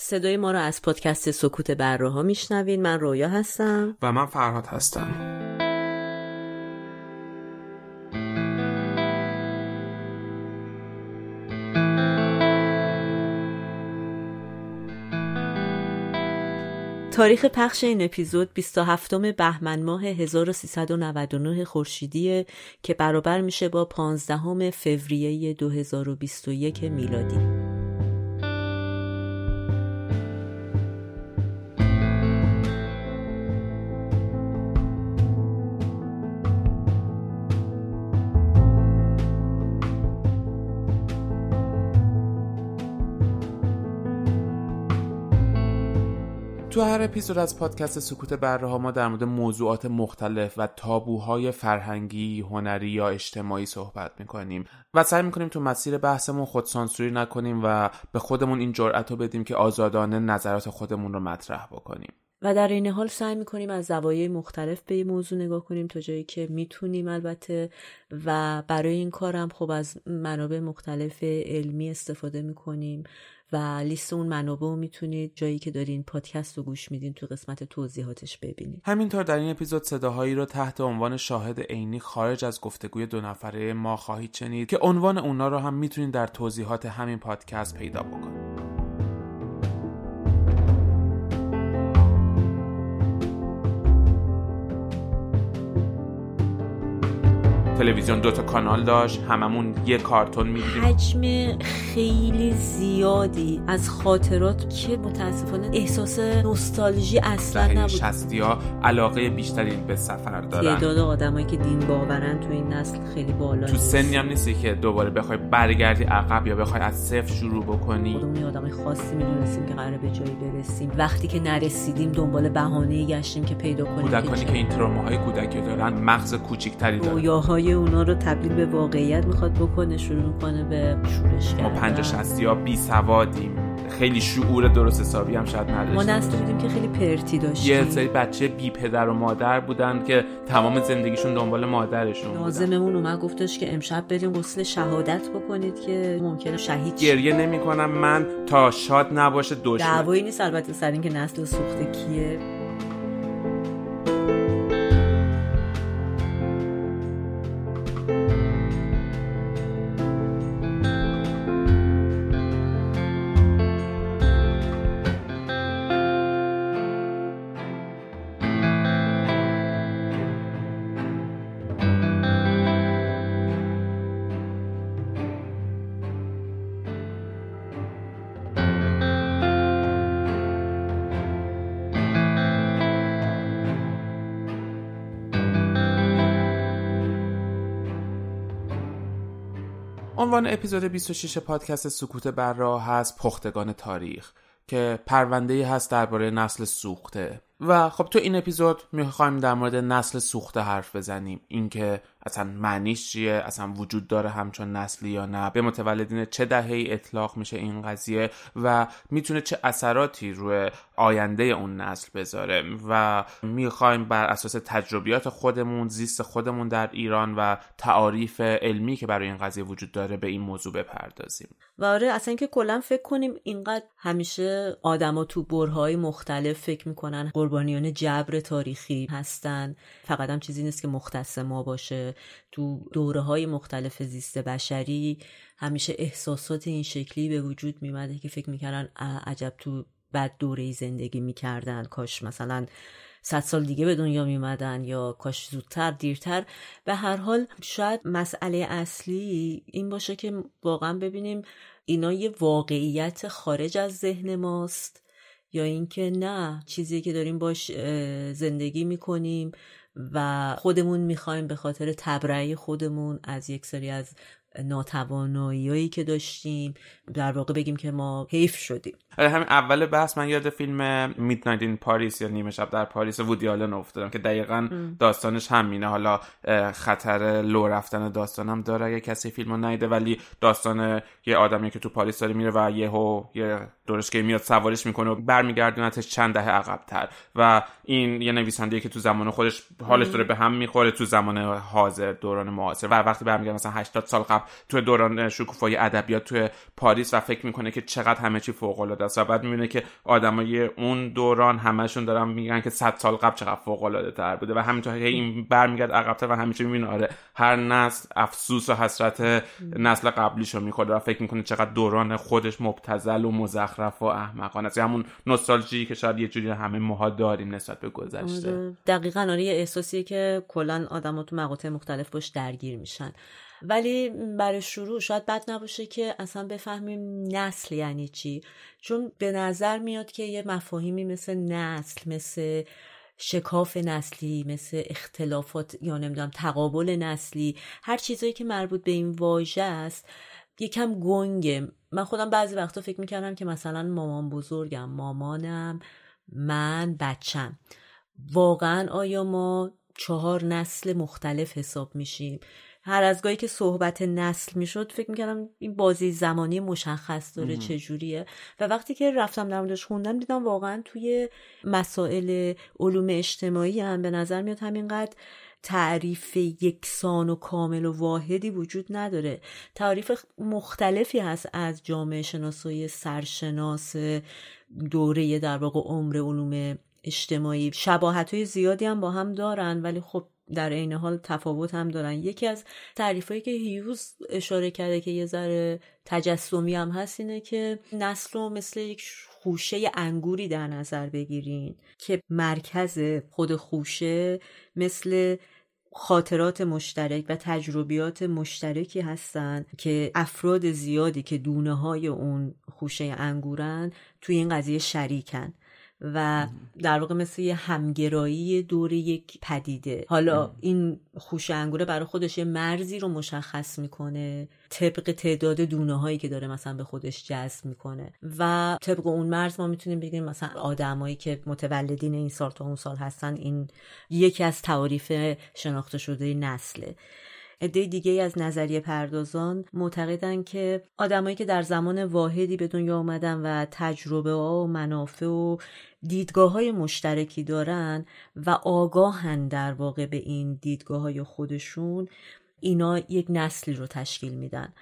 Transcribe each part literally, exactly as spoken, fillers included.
صدای ما رو از پادکست سکوت بره‌ها میشنوین. من رویا هستم و من فرهات هستم. تاریخ پخش این اپیزود بیست و هفتم بهمن ماه هزار و سیصد و نود و نه خورشیدی که برابر میشه با پانزدهم فوریه دو هزار و بیست و یک میلادی. تو هر اپیزود از پادکست سکوت بره‌ها ما در مورد موضوعات مختلف و تابوهای فرهنگی، هنری یا اجتماعی صحبت میکنیم و سعی میکنیم تو مسیر بحثمون خودسانسوری نکنیم و به خودمون این جرأت رو بدیم که آزادانه نظرات خودمون رو مطرح بکنیم و در این حال سعی میکنیم از زوایای مختلف به این موضوع نگاه کنیم تا جایی که میتونیم البته، و برای این کارم خب از منابع مختلف علمی استفاده میکنیم و لیست اون منابع رو میتونید جایی که دارین پادکست رو گوش میدین تو قسمت توضیحاتش ببینید. همینطور در این اپیزود صداهایی رو تحت عنوان شاهد عینی خارج از گفتگوی دو نفره ما خواهید شنید که عنوان اونا رو هم میتونید در توضیحات همین پادکست پیدا بکنید. تلویزیون دو تا کانال داشت، هممون یه کارتون می‌دیدیم. حجم خیلی زیادی از خاطرات که متاسفانه احساس نوستالژی اصلا نبود. شصتی‌ها علاقه بیشتری به سفر دارن. تعداد آدمایی که دین باورن تو این نسل خیلی بالاست. تو سنی هم نیستی که دوباره بخوای برگردی عقب یا بخوای از صفر شروع بکنی. خودمون آدمای خاصی می‌دونستیم که قراره به جایی برسیم. وقتی که نرسیدیم دنبال بهانه‌ای گشتیم که پیدا کنیم. کودکانی که این تروماهای کودکی دارن، مغز کوچیک‌تری دارن. رویاهای اونا رو تبدیل به واقعیت میخواد بکنه، شروع کنه به شورش کردن. ما پنجاه شصتی ها بی سوادیم، خیلی شعور درست حسابی هم شاید نداشتیم. ما نسل بودیم که خیلی پرتی داشتیم، یه سری بچه بی پدر و مادر بودن که تمام زندگیشون دنبال مادرشون بودن. ناظممون اومد گفتش که امشب بریم غسل شهادت بکنید که ممکنه شهید شید. گریه نمی‌کنم من تا شاد نباشه دشمن. دعوایی نیست البته سر اینکه نسل سوخته کیه. عنوان اپیزود بیست و شش پادکست سکوت بره‌ها هست پختگان تاریخ که پرونده‌ای هست درباره نسل سوخته و خب تو این اپیزود می‌خوایم در مورد نسل سوخته حرف بزنیم، اینکه اصلا معنیش چیه، اصلا وجود داره همچون نسلی یا نه، به متولدین چه دهه‌ای اطلاق میشه این قضیه و میتونه چه اثراتی روی آینده اون نسل بذاره و میخوایم بر اساس تجربیات خودمون، زیست خودمون در ایران و تعاریف علمی که برای این قضیه وجود داره به این موضوع بپردازیم. و آره اصلا که کلا فکر کنیم اینقدر همیشه آدما تو برههای مختلف فکر میکنن قربانیان جبر تاریخی هستن، فقط هم چیزی نیست که مختص ما باشه. تو دوره‌های مختلف زیست بشری همیشه احساسات این شکلی به وجود میمده که فکر میکردن عجب تو بد دوره‌ای زندگی میکردن، کاش مثلا صد سال دیگه به دنیا میمدن یا کاش زودتر دیرتر. به هر حال شاید مسئله اصلی این باشه که واقعا ببینیم اینا یه واقعیت خارج از ذهن ماست یا اینکه نه چیزی که داریم باش زندگی میکنیم و خودمون میخوایم به خاطر تبرئه خودمون از یک سری از ناتواناییایی که داشتیم در واقع بگیم که ما حیف شدیم. همین اول بحث من یاد فیلم میدنایت این پاریس یا نیمه شب در پاریس وودی آلن افتادم که دقیقاً داستانش همینه. حالا خطر لو رفتن داستانم داره اگه کسی فیلمو ندیده، ولی داستان یه آدمی که تو پاریس داره میره و یهو یه درشکه میاد سوارش میکنه و برمیگردونتش چند دهه عقب‌تر و این یه نویسنده‌ای که تو زمان خودش حالش داره به هم میخوره تو زمان حاضر دوران معاصر و وقتی برمیگرده مثلا هشتاد سال قبل تو دوران شکوفایی ادبیات تو پاریس و فکر میکنه که چقدر همه چی فوق‌العاده است و بعد میبینه که آدمای اون دوران همشون دارن میگن که صد سال قبل چقدر فوق العاده تر بوده و همینطور این برمیگرد عقب‌تر و همیشه میبینه آره هر نسل افسوس و حسرت نسل قبلیشو میکنه و فکر میکنه چقدر دوران خودش مبتذل و مزخرف و احمقانه است. همون نوستالژی که شاید یه جوری همه ماها داریم نسبت به گذشته. دقیقاً آره، احساسیه که کلا آدما تو مقاطع مختلف باش درگیر میشن. ولی برای شروع شاید بد نباشه که اصلا بفهمیم نسل یعنی چی، چون به نظر میاد که یه مفاهیمی مثل نسل، مثل شکاف نسلی، مثل اختلافات یا نمیدونم تقابل نسلی، هر چیزایی که مربوط به این واژه است یکم گنگه. من خودم بعضی وقتا فکر میکردم که مثلا مامان بزرگم، مامانم، من، بچم. واقعا آیا ما چهار نسل مختلف حساب میشیم؟ هر از گاهی که صحبت نسل میشد فکر میکردم این بازی زمانی مشخص داره چجوریه، و وقتی که رفتم در موردش خوندم دیدم واقعا توی مسائل علوم اجتماعی هم به نظر میاد همینقدر تعریف یکسان و کامل و واحدی وجود نداره. تعریف مختلفی هست از جامعه شناسای سرشناس دوره در واقع عمر علوم اجتماعی. شباهت‌های زیادی هم با هم دارن ولی خب در این حال تفاوت هم دارن. یکی از تعریفایی که هیوز اشاره کرده که یه ذره تجسمی هم هست اینه که نسل رو مثل یک خوشه انگوری در نظر بگیرین که مرکز خود خوشه مثل خاطرات مشترک و تجربیات مشترکی هستن که افراد زیادی که دونه های اون خوشه انگورن توی این قضیه شریکن و در واقع مثل یه همگرایی دور یک پدیده. حالا این خوشه انگوره برای خودش یه مرزی رو مشخص میکنه طبق تعداد دونه هایی که داره مثلا به خودش جذب میکنه و طبق اون مرز ما میتونیم بگیم مثلا آدمایی که متولدین این سال تا اون سال هستن این یکی از تعاریف شناخته شده نسله. عده دیگه از نظریه پردازان معتقدن که آدمایی که در زمان واحدی به دنیا آمدن و تجربه ها و منافع و دیدگاه های مشترکی دارن و آگاهن در واقع به این دیدگاه های خودشون، اینا یک نسلی رو تشکیل میدن.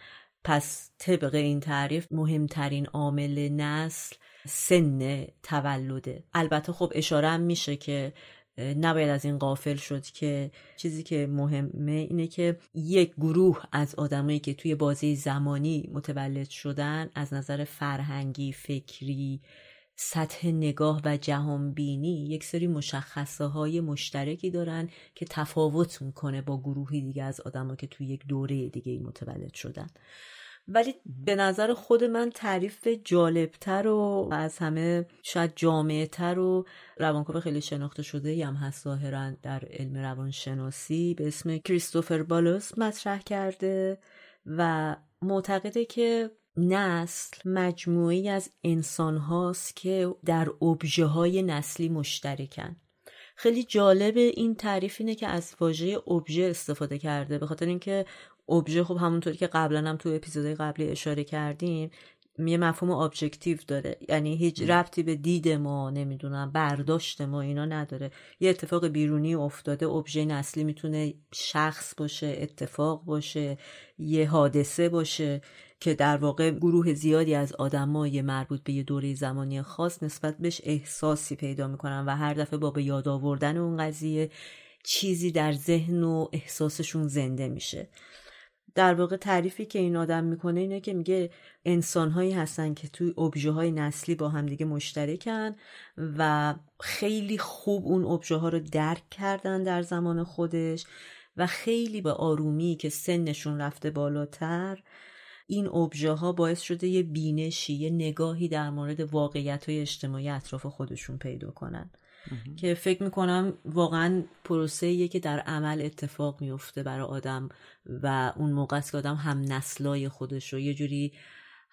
پس طبق این تعریف مهمترین عامل نسل سن تولده. البته خب اشاره هم میشه که نباید از این غافل شد که چیزی که مهمه اینه که یک گروه از آدمایی که توی بازه زمانی متولد شدن از نظر فرهنگی، فکری، سطح نگاه و جهانبینی یک سری مشخصه های مشترکی دارن که تفاوت میکنه با گروهی دیگه از آدما که توی یک دوره دیگه متولد شدن. ولی به نظر خود من تعریف جالبتر و از همه شاید جامع‌تر و روانکاو خیلی شناخته شده‌ای هم هست ظاهراً در علم روانشناسی به اسم کریستوفر بالوس مطرح کرده و معتقده که نسل مجموعی از انسان هاست که در ابژه های نسلی مشترکن. خیلی جالب این تعریف اینه که از واژه ابژه استفاده کرده به خاطر اینکه ابژه خب همونطوری که قبلا هم تو اپیزودهای قبلی اشاره کردیم یه مفهوم ابجکتیو داره، یعنی هیچ ربطی به دید ما، نمیدونم برداشت ما اینا نداره. یه اتفاق بیرونی افتاده. ابژه نسلی میتونه شخص باشه، اتفاق باشه، یه حادثه باشه که در واقع گروه زیادی از آدمای مربوط به یه دوره زمانی خاص نسبت بهش احساسی پیدا میکنن و هر دفعه با به یاد آوردن اون قضیه چیزی در ذهن و احساسشون زنده میشه. در واقع تعریفی که این آدم میکنه اینه که میگه انسان‌هایی هستن که توی ابژه‌های نسلی با هم دیگه مشترکن و خیلی خوب اون ابژه‌ها رو درک کردن در زمان خودش و خیلی به آرومی که سنشون رفته بالاتر این ابژه‌ها باعث شده یه بینشی، یه نگاهی در مورد واقعیت‌های اجتماعی اطراف خودشون پیدا کنن که فکر میکنم واقعا پروسه‌ایه که در عمل اتفاق میفته برای آدم و اون موقع است که آدم هم نسلای خودش رو یه جوری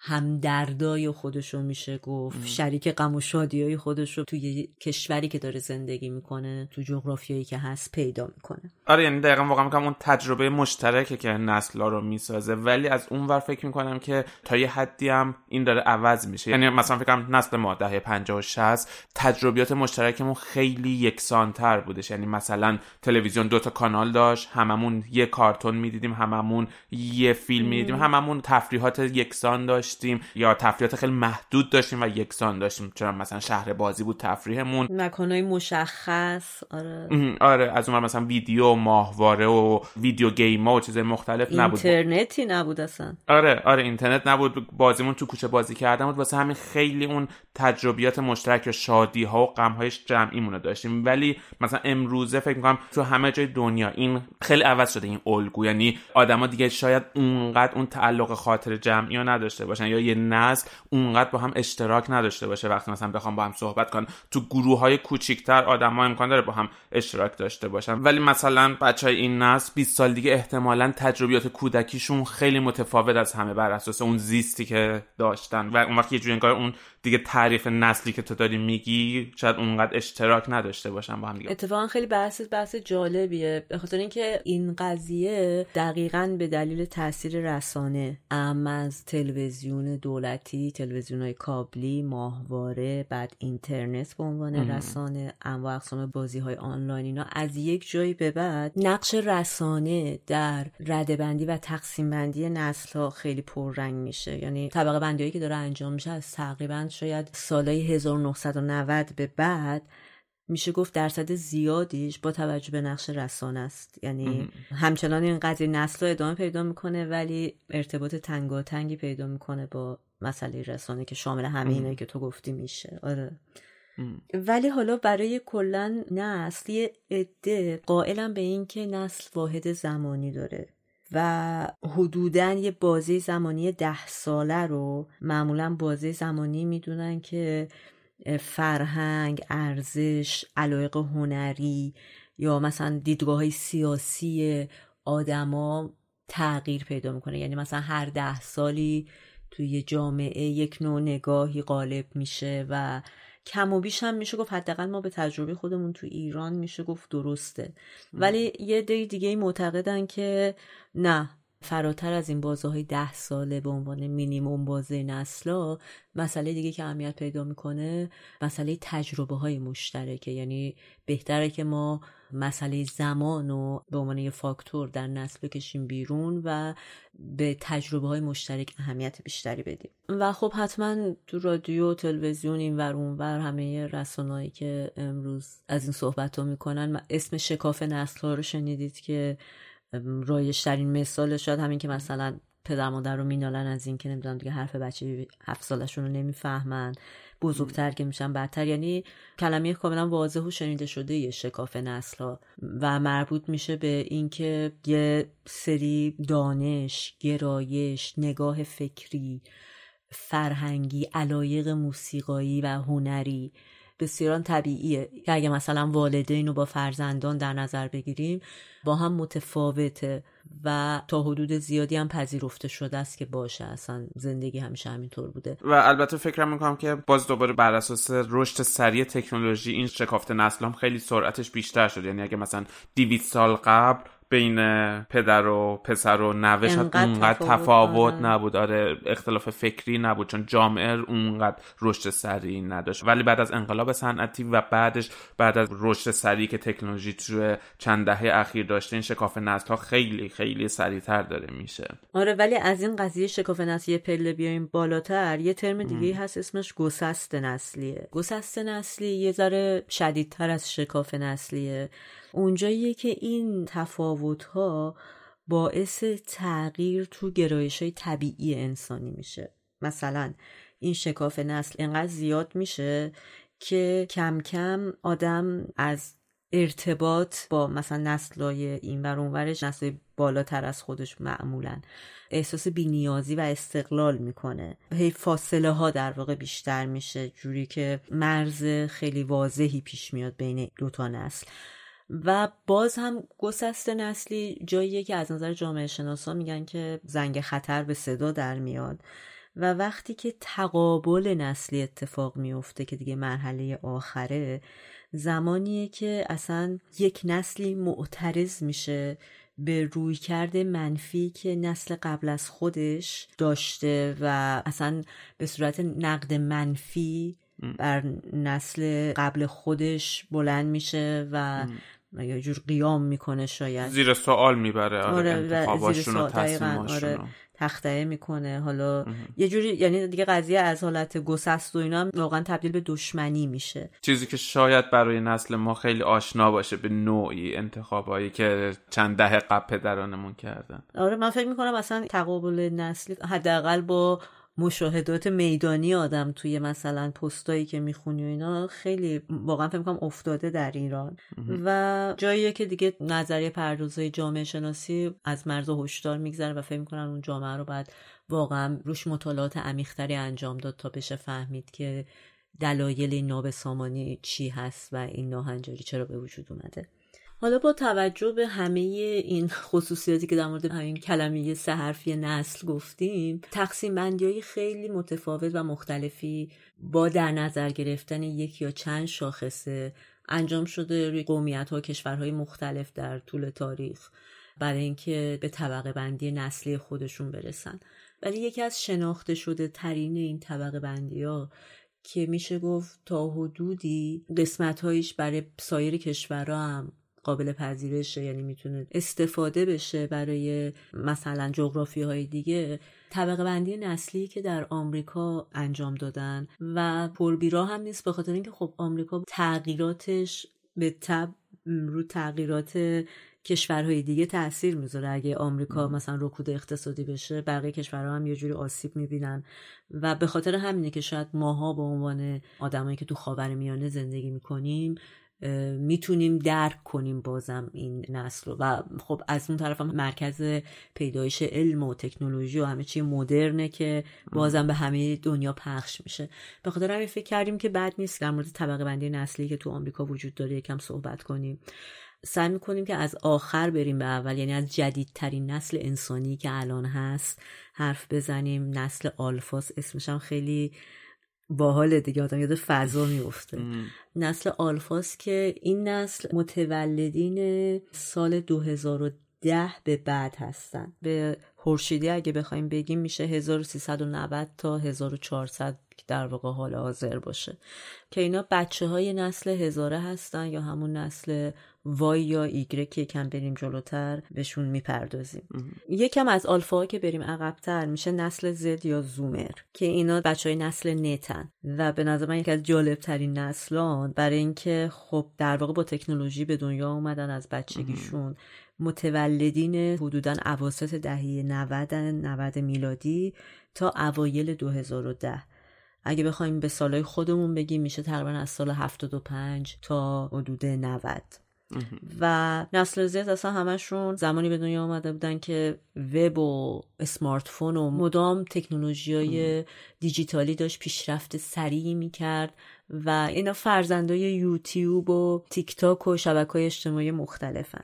هم دردای خودش رو میشه گفت ام. شریک غم و شادیای خودش رو توی کشوری که داره زندگی میکنه، تو جغرافیایی که هست پیدا میکنه. آره یعنی دقیقاً واقعا میگم اون تجربه مشترکه که نسلا رو میسازه. ولی از اون ور فکر میکنم که تا یه حدی هم این داره عوض میشه. یعنی مثلا فکر کنم نسل ما دهه پنجاه و شصت تجربیات مشترکمون خیلی یکسان‌تر بودش. یعنی مثلا تلویزیون دو تا کانال داشت، هممون یه کارتون میدیدیم، هممون یه فیلم میدیدیم، هممون تفریحات یکسان داشت. داشتیم یا تفریحات خیلی محدود داشتیم و یکسان داشتیم، چون مثلا شهر بازی بود تفریحمون، مکانای مشخص. آره آره از اون مثلا ویدیو ماهواره و ویدیو گیم‌ها و چیزای مختلف نبود، اینترنتی نبود اصلا. آره آره اینترنت نبود، بازیمون تو کوچه بازی کردن بود، واسه همین خیلی اون تجربیات مشترک و شادی‌ها و غم‌های جمعیمون داشتیم. ولی مثلا امروزه فکر می‌کنم تو همه جای دنیا این خیلی عوض شده این الگو، یعنی آدما دیگه شاید اونقدر اون تعلق خاطر جمعی رو نداشته باشن یا یه نسل اونقدر با هم اشتراک نداشته باشه وقتی مثلا بخوام با هم صحبت کنن. تو گروه‌های کوچیک‌تر آدما امکان داره با هم اشتراک داشته باشن، ولی مثلا بچهای این نسل بیست سال دیگه احتمالاً تجربیات کودکیشون خیلی متفاوت از همه بر اساس اون زیستی که داشتن و اون وقت یه جوری انگار اون دیگه تعریف نسلی که تو داری میگی شاید اونقدر اشتراک نداشته باشن با هم دیگه. اتفاقا خیلی بحث بحث جالبیه، به خاطر اینکه این قضیه دقیقاً به دلیل تاثیر رسانه، ام از تلویزیون دولتی، تلویزیون‌های کابلی، ماهواره، بعد اینترنت به عنوان ام. رسانه، ام و اقسام بازی‌های آنلاین، اینا از یک جایی به بعد نقش رسانه در رده‌بندی و تقسیم بندی نسل‌ها خیلی پررنگ میشه. یعنی طبقه بندیایی که داره انجام میشه از تقریباً شاید سالای هزار و نهصد و نود به بعد میشه گفت درصد زیادیش با توجه به نقش رسانه است. یعنی همچنان این قضیه نسل ادامه پیدا میکنه ولی ارتباط تنگاتنگی پیدا میکنه با مسئله رسانه که شامل همینه که تو گفتی میشه. آره ولی حالا برای کلن نسل یه عده قائلن به این که نسل واحد زمانی داره و حدوداً یه بازه زمانی ده ساله رو معمولاً بازه زمانی میدونن که فرهنگ، ارزش، علایق هنری یا مثلا دیدگاه‌های سیاسی آدما تغییر پیدا میکنه. یعنی مثلا هر ده سالی توی جامعه یک نوع نگاهی غالب میشه و کم و بیش هم میشه گفت، حداقل ما به تجربه خودمون تو ایران میشه گفت درسته. ولی یه عده دیگه معتقدن که نه، فراتر از این بازه‌های ده ساله به عنوان مینیمم بازه نسلا، مسئله دیگه که اهمیت پیدا میکنه مسئله تجربه‌های مشترکه. یعنی بهتره که ما مسئله زمان رو به عنوان یه فاکتور در نسل بکشیم بیرون و به تجربه‌های مشترک اهمیت بیشتری بدیم. و خب حتما تو رادیو، تلویزیون، اینور اونور، همه رسانه‌ای که امروز از این صحبت‌ها میکنن، اسم شکاف نسل‌ها رو شنیدید که رایج‌ترین مثال شاید همین که مثلا پدر مادر رو مینالن از این که نمیدونم دیگه حرف بچه هفت سالشون رو نمیفهمن، بزرگتر که میشن بدتر. یعنی کلمه کاملا واضح و شنیده شده یه شکاف نسل‌ها و مربوط میشه به اینکه یه سری دانش، گرایش، نگاه فکری، فرهنگی، علایق موسیقایی و هنری بسیار طبیعیه که اگه مثلا والدین رو با فرزندان در نظر بگیریم با هم متفاوته و تا حدود زیادی هم پذیرفته شده است که باشه، اصلا زندگی همیشه همینطور بوده. و البته فکرم میکنم که باز دوباره بر اساس رشد سریع تکنولوژی این شکافت نسل هم خیلی سرعتش بیشتر شده. یعنی اگه مثلا دویست سال قبل بین پدر و پسر و نوه شد اونقدر تفاوت, تفاوت نبود، آره اختلاف فکری نبود چون جامعه اونقدر رشد سریع نداشت. ولی بعد از انقلاب صنعتی و بعدش بعد از رشد سریع که تکنولوژی توی چند دهه اخیر داشته، این شکاف نسل‌ها خیلی خیلی سریع‌تر داره میشه. آره ولی از این قضیه شکاف نسلی پله بیایم بالاتر، یه ترم دیگه هست اسمش گسست نسلیه. گسست نسلی یه ذره شدیدتر از شکاف نسلیه، اونجاییه که این تفاوت‌ها باعث تغییر تو گرایش‌های طبیعی انسانی میشه. مثلا این شکاف نسل انقدر زیاد میشه که کم کم آدم از ارتباط با مثلا نسل‌های اینور اونورش، نسل‌های بالاتر از خودش معمولاً احساس بی‌نیازی و استقلال میکنه. هی فاصله ها در واقع بیشتر میشه، جوری که مرز خیلی واضحی پیش میاد بین دو تا نسل. و باز هم گسست نسلی جاییه که از نظر جامعه شناسا میگن که زنگ خطر به صدا در میاد و وقتی که تقابل نسلی اتفاق میفته که دیگه مرحله آخره، زمانیه که اصلا یک نسلی معترض میشه به رویکرد منفی که نسل قبل از خودش داشته و اصلا به صورت نقد منفی بر نسل قبل خودش بلند میشه و یه جور قیام میکنه، شاید زیر سوال میبره آره انتخاباشون و تصمیماشون. آره تخته میکنه. حالا اه. یه جوری یعنی دیگه قضیه از حالت گسست و اینا واقعا تبدیل به دشمنی میشه. چیزی که شاید برای نسل ما خیلی آشنا باشه به نوعی انتخابایی که چند دهه قبل پدرانمون کردن. آره من فکر میکنم اصلا تقابل نسلی حداقل با مشاهدات میدانی آدم توی مثلا پستایی که میخونی و اینا خیلی واقعا فکر میکنم افتاده در ایران و جاییه که دیگه نظریه پردازهای جامعه شناسی از مرز هشدار میگذره و فکر میکنم اون جامعه رو باید واقعا روش مطالعات عمیق‌تری انجام داد تا بشه فهمید که دلایل این نابسامانی چی هست و این ناهنجاری چرا به وجود اومده. حالا با توجه به همه این خصوصیاتی که در مورد همین کلمه سه حرفی نسل گفتیم، تقسیم بندی‌های خیلی متفاوت و مختلفی با در نظر گرفتن یک یا چند شاخصه انجام شده روی قومیت‌ها و کشورهای مختلف در طول تاریخ برای اینکه به طبقه بندی نسلی خودشون برسن. ولی یکی از شناخته شده ترین این طبقه بندی‌ها که میشه گفت تا حدودی قسمت‌هایش برای سایر کشورها هم قابل پذیرشه، یعنی میتونه استفاده بشه برای مثلا جغرافیاهای دیگه، طبقه بندی نسلی که در آمریکا انجام دادن و پربیرا هم نیست، به خاطر اینکه خب آمریکا تغییراتش به تبع رو تغییرات کشورهای دیگه تأثیر میذاره. اگه آمریکا مثلا رکود اقتصادی بشه بقیه کشورها هم یه جوری آسیب میبینن و به خاطر همینه که شاید ماها به عنوان آدمایی که تو خاورمیانه زندگی میکنیم میتونیم درک کنیم بازم این نسل رو. و خب از اون طرف هم مرکز پیدایش علم و تکنولوژی و همه چی مدرنه که بازم به همه دنیا پخش میشه. به خاطر همین فکر کردیم که بد نیست در مورد طبقه بندی نسلی که تو آمریکا وجود داره یکم صحبت کنیم. سعی میکنیم که از آخر بریم به اول، یعنی از جدیدترین نسل انسانی که الان هست حرف بزنیم. نسل آلفاس اسمش هم خیلی باحال دیگه، آدم یاد فضا میفته. نسل آلفاس که این نسل متولدین سال دو هزار و ده به بعد هستن. به خورشیدی اگه بخوایم بگیم میشه هزار و سیصد و نود تا هزار و چهارصد در واقع حال حاضر باشه که اینا بچه های نسل هزاره هستن یا همون نسل وای یا ایگره که یکم بریم جلوتر بهشون میپردازیم. یکم از آلفاها که بریم عقبتر میشه نسل زد یا زومر که اینا بچه های نسل نتن و به نظر من یکی از جالبترین نسلان برای اینکه خب در واقع با تکنولوژی به دنیا اومدن از بچگیشون. متولدین حدوداً اواسط دهه نود نود میلادی تا اوایل دو هزار و ده. اگه بخوایم به سالهای خودمون بگیم میشه تقریباً از سال هفتاد و پنج تا حدود نود. و نسل زد اصلا همشون زمانی به دنیا آمده بودن که وب و اسمارت فون و مدام تکنولوژی‌های دیجیتالی داشت پیشرفت سریعی میکرد و اینا فرزندای یوتیوب و تیک تاک و شبکه‌های اجتماعی مختلفن.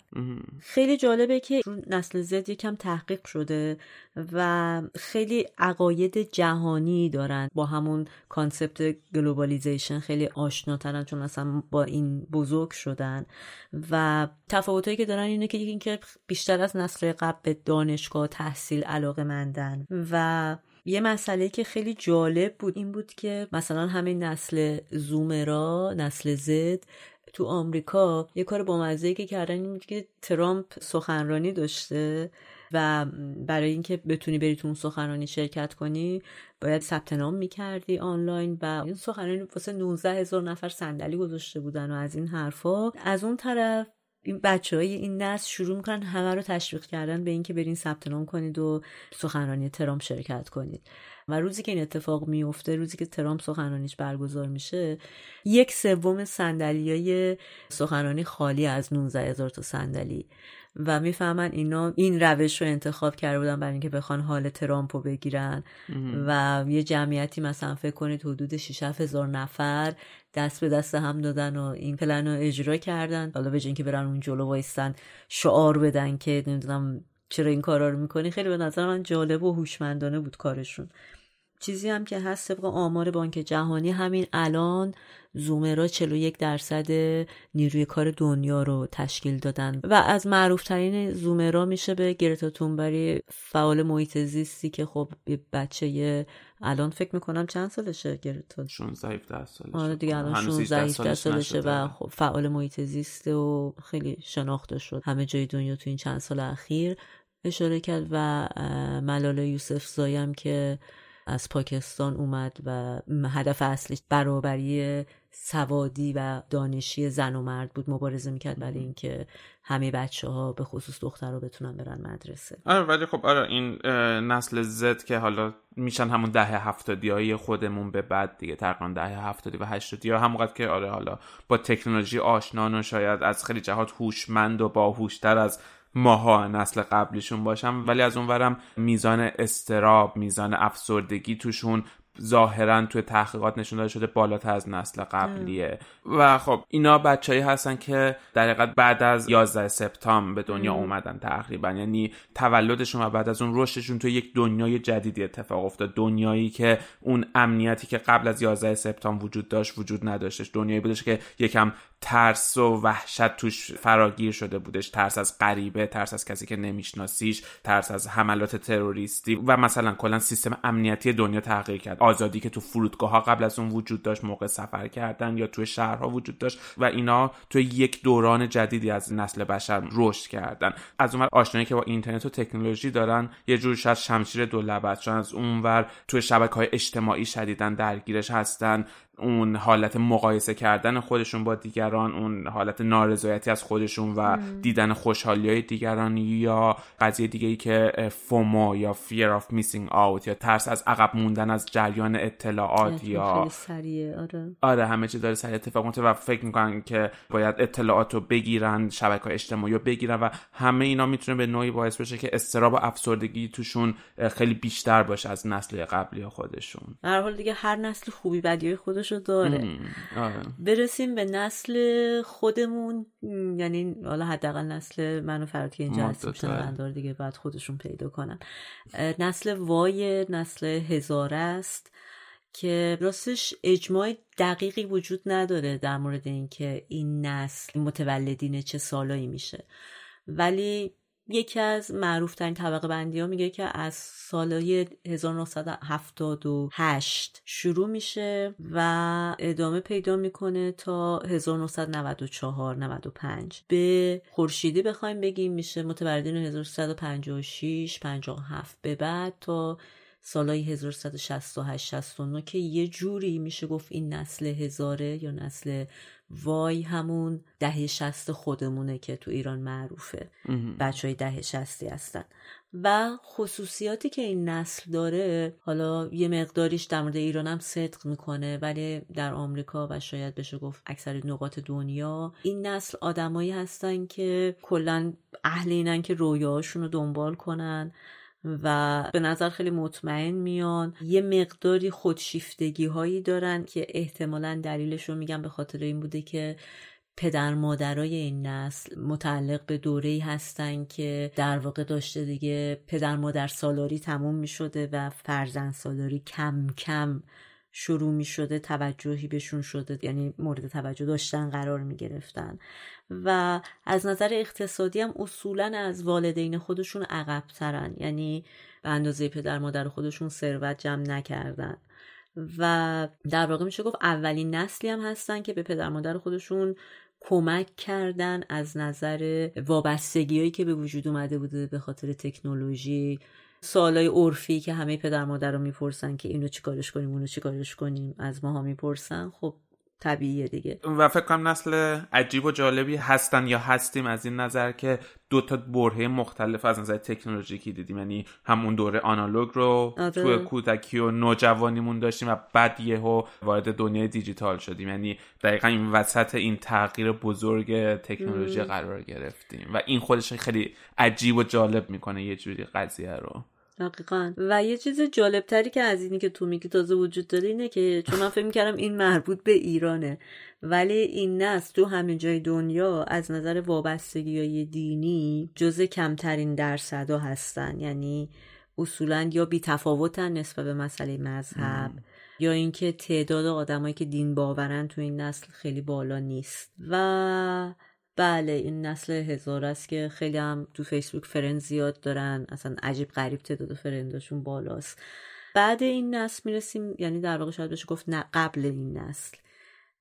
خیلی جالبه که نسل زد یکم تحقیق شده و خیلی عقاید جهانی دارن، با همون کانسپت گلوبالیزیشن خیلی آشناترن چون اصلا با این بزرگ شدن. و تفاوتایی که دارن اینه که اینکه بیشتر از نسل قبل به دانشگاه تحصیل علاقه‌مندن. و یه مسئله که خیلی جالب بود این بود که مثلا همین نسل زومرا، نسل زد تو آمریکا یه کار بامزه‌ای که کردن این بود که ترامپ سخنرانی داشته و برای اینکه بتونی بری تو اون سخنرانی شرکت کنی باید ثبت نام می‌کردی آنلاین و این سخنرانی واسه نوزده هزار نفر صندلی گذاشته بودن و از این حرفا. از اون طرف این بچه‌های این نسل شروع می‌کنن همه رو تشویق کردن به اینکه برین ثبت نام کنید و سخنرانی ترامپ شرکت کنید. و روزی که این اتفاق میفته، روزی که ترامپ سخنرانیش برگزار میشه، یک سوم صندلیای سخنرانی خالی از نوزده هزار تا صندلی و میفهمن اینا این روش رو انتخاب کرده بودن برای اینکه بخوان حال ترامپ رو بگیرن. و یه جمعیتی مثلا فکر کنید حدود شش هزار نفر دست به دست هم دادن و این پلن رو اجرا کردن. حالا به جای اینکه برن اون جلو وایستن شعار بدن که نمیدونم چرا این کارا رو میکنی، خیلی به نظر من جالب و هوشمندانه بود کارشون. چیزی هم که هست طبق آمار بانک جهانی همین الان زومرا چهل و یک درصد نیروی کار دنیا رو تشکیل دادن و از معروفترین زومرا میشه به گرتا تونبری، فعال محیط زیستی که خب بچه یه الان فکر میکنم چند سالشه گرتا؟ شانزده هفده سالشه. آره دیگه الان شانزده هفده سالشه و خب فعال محیط زیسته و خیلی شناخته شد همه جای دنیا تو این چند سال اخیر. اشاره کرد و ملاله یوسف زایی هم که از پاکستان اومد و هدف اصلیش برابری سوادی و دانشی زن و مرد بود، مبارزه میکرد برای اینکه همه بچه‌ها به خصوص دخترها بتونن برن مدرسه. آره ولی خب آره این نسل زد که حالا میشن همون دهه هفتادیای خودمون به بعد دیگه، تقریبا دهه هفتادی و هشتادی ها، همونقدر که آره حالا با تکنولوژی آشنان و شاید از خیلی جهات هوشمند و باهوشتر از ماها نسل قبلشون باشم، ولی از اونورم میزان استراب، میزان افسردگی توشون ظاهرا توی تحقیقات نشون داده شده بالاتر از نسل قبلیه. و خب اینا بچه‌ای هستن که در حقیقت بعد از یازده سپتامبر به دنیا اومدن تقریبا، یعنی تولدشون و بعد از اون رشدشون توی یک دنیای جدیدی اتفاق افتاد، دنیایی که اون امنیتی که قبل از یازده سپتامبر وجود داشت وجود نداشتش، دنیایی بودش که یکم ترس و وحشت توش فراگیر شده بودش، ترس از غریبه، ترس از کسی که نمیشناسیش، ترس از حملات تروریستی و مثلا کلا سیستم امنیتی دنیا تغییر کرد، آزادی که تو فرودگاه‌ها قبل از اون وجود داشت موقع سفر کردن یا تو شهرها وجود داشت و اینا تو یک دوران جدیدی از نسل بشر رشد کردن. از اونور آشنایی که با اینترنت و تکنولوژی دارن یه جور شد شمشیر دو لبه، چون از اونور تو شبکه‌های اجتماعی شدیداً درگیرش هستن، اون حالت مقایسه کردن خودشون با دیگران، اون حالت نارضایتی از خودشون و دیدن خوشحالی‌های دیگران، یا قضیه دیگه‌ای که فومو یا fear of missing out یا ترس از عقب موندن از جریان اطلاعات، یا سریع آره آره همه چی داره سریع اتفاق میفته و فکر میکنن که باید اطلاعاتو بگیرن، شبکه‌های اجتماعیو بگیرن و همه اینا میتونه به نوعی باعث بشه که اضطراب و افسردگی توشون خیلی بیشتر باشه از نسل قبلی خودشون. در حال دیگه هر نسل خوبی بدیای خودش داره. برسیم به نسل خودمون، یعنی حالا حداقل نسل من و فرهات که اینجا هستیم شنونده‌ها دیگه باید خودشون پیدا کنن. نسل وای، نسل هزاره است که راستش اجماع دقیقی وجود نداره در مورد اینکه این نسل متولدین چه سالایی میشه، ولی یکی از معروف‌ترین طبقه بندی‌ها میگه که از سالهای هزار و نهصد و هفتاد و هشت شروع میشه و ادامه پیدا میکنه تا هزار و نهصد و نود و چهار نود و پنج. به خورشیدی بخوایم بگیم میشه متولدین هزار و سیصد و پنجاه و شش پنجاه و هفت به بعد تا سالهای هزار و صد و شصت و هشت شصت و نه که یه جوری میشه گفت این نسل هزاره یا نسل وای همون دهه شصت خودمونه که تو ایران معروفه، بچهای دهه شصتی هستن. و خصوصیاتی که این نسل داره، حالا یه مقداریش در مورد ایران هم صدق میکنه، ولی در آمریکا و شاید بشه گفت اکثر نقاط دنیا این نسل آدمایی هستن که کلا اهل اینن که رویاهاشون رو دنبال کنن و به نظر خیلی مطمئن میان، یه مقداری خودشیفتگی هایی دارن که احتمالاً دلیلش رو میگم به خاطر این بوده که پدر مادرای این نسل متعلق به دوره‌ای هستن که در واقع داشته دیگه پدر مادر سالاری تموم میشده و فرزند سالاری کم کم شروع می شده، توجهی بهشون شده، یعنی مورد توجه داشتن قرار می گرفتن و از نظر اقتصادی هم اصولا از والدین خودشون عقب ترن، یعنی به اندازه پدر مادر خودشون ثروت جمع نکردن و در واقع میشه گفت اولین نسلی هم هستن که به پدر مادر خودشون کمک کردن از نظر وابستگی‌هایی که به وجود اومده بوده به خاطر تکنولوژی، سوالای عرفی که همه پدر مادر رو میپرسن که اینو چیکارش کنیم اونو چیکارش کنیم از ماها میپرسن، خب طبیعیه دیگه. و فکر کنم نسل عجیب و جالبی هستن یا هستیم از این نظر که دو تا برهه مختلف از نظر تکنولوژیکی دیدیم، یعنی همون دوره آنالوگ رو آره. تو کودکی و نوجوانیمون داشتیم و بعد یهو وارد دنیای دیجیتال شدیم، یعنی دقیقاً این وسط این تغییر بزرگ تکنولوژی ام. قرار گرفتیم و این خودش خیلی عجیب و جالب میکنه یه جوری قضیه رو. دقیقاً. و یه چیز جالبتری که از اینی که تو میگی تازه وجود داره اینه که چون من فکر میکردم این مربوط به ایرانه، ولی این نسل تو همه جای دنیا از نظر وابستگی‌های دینی جزء کمترین درصدا هستن، یعنی اصولاً یا بی‌تفاوتن نسبت به مسئله مذهب ام. یا اینکه تعداد آدمایی که دین باورن تو این نسل خیلی بالا نیست. و بله این نسل هزار است که خیلی هم تو فیسبوک فرند زیاد دارن، اصلا عجیب غریب تعداد فرنداشون بالاست. بعد این نسل میرسیم، یعنی در واقع شاید بشه گفت نه قبل این نسل،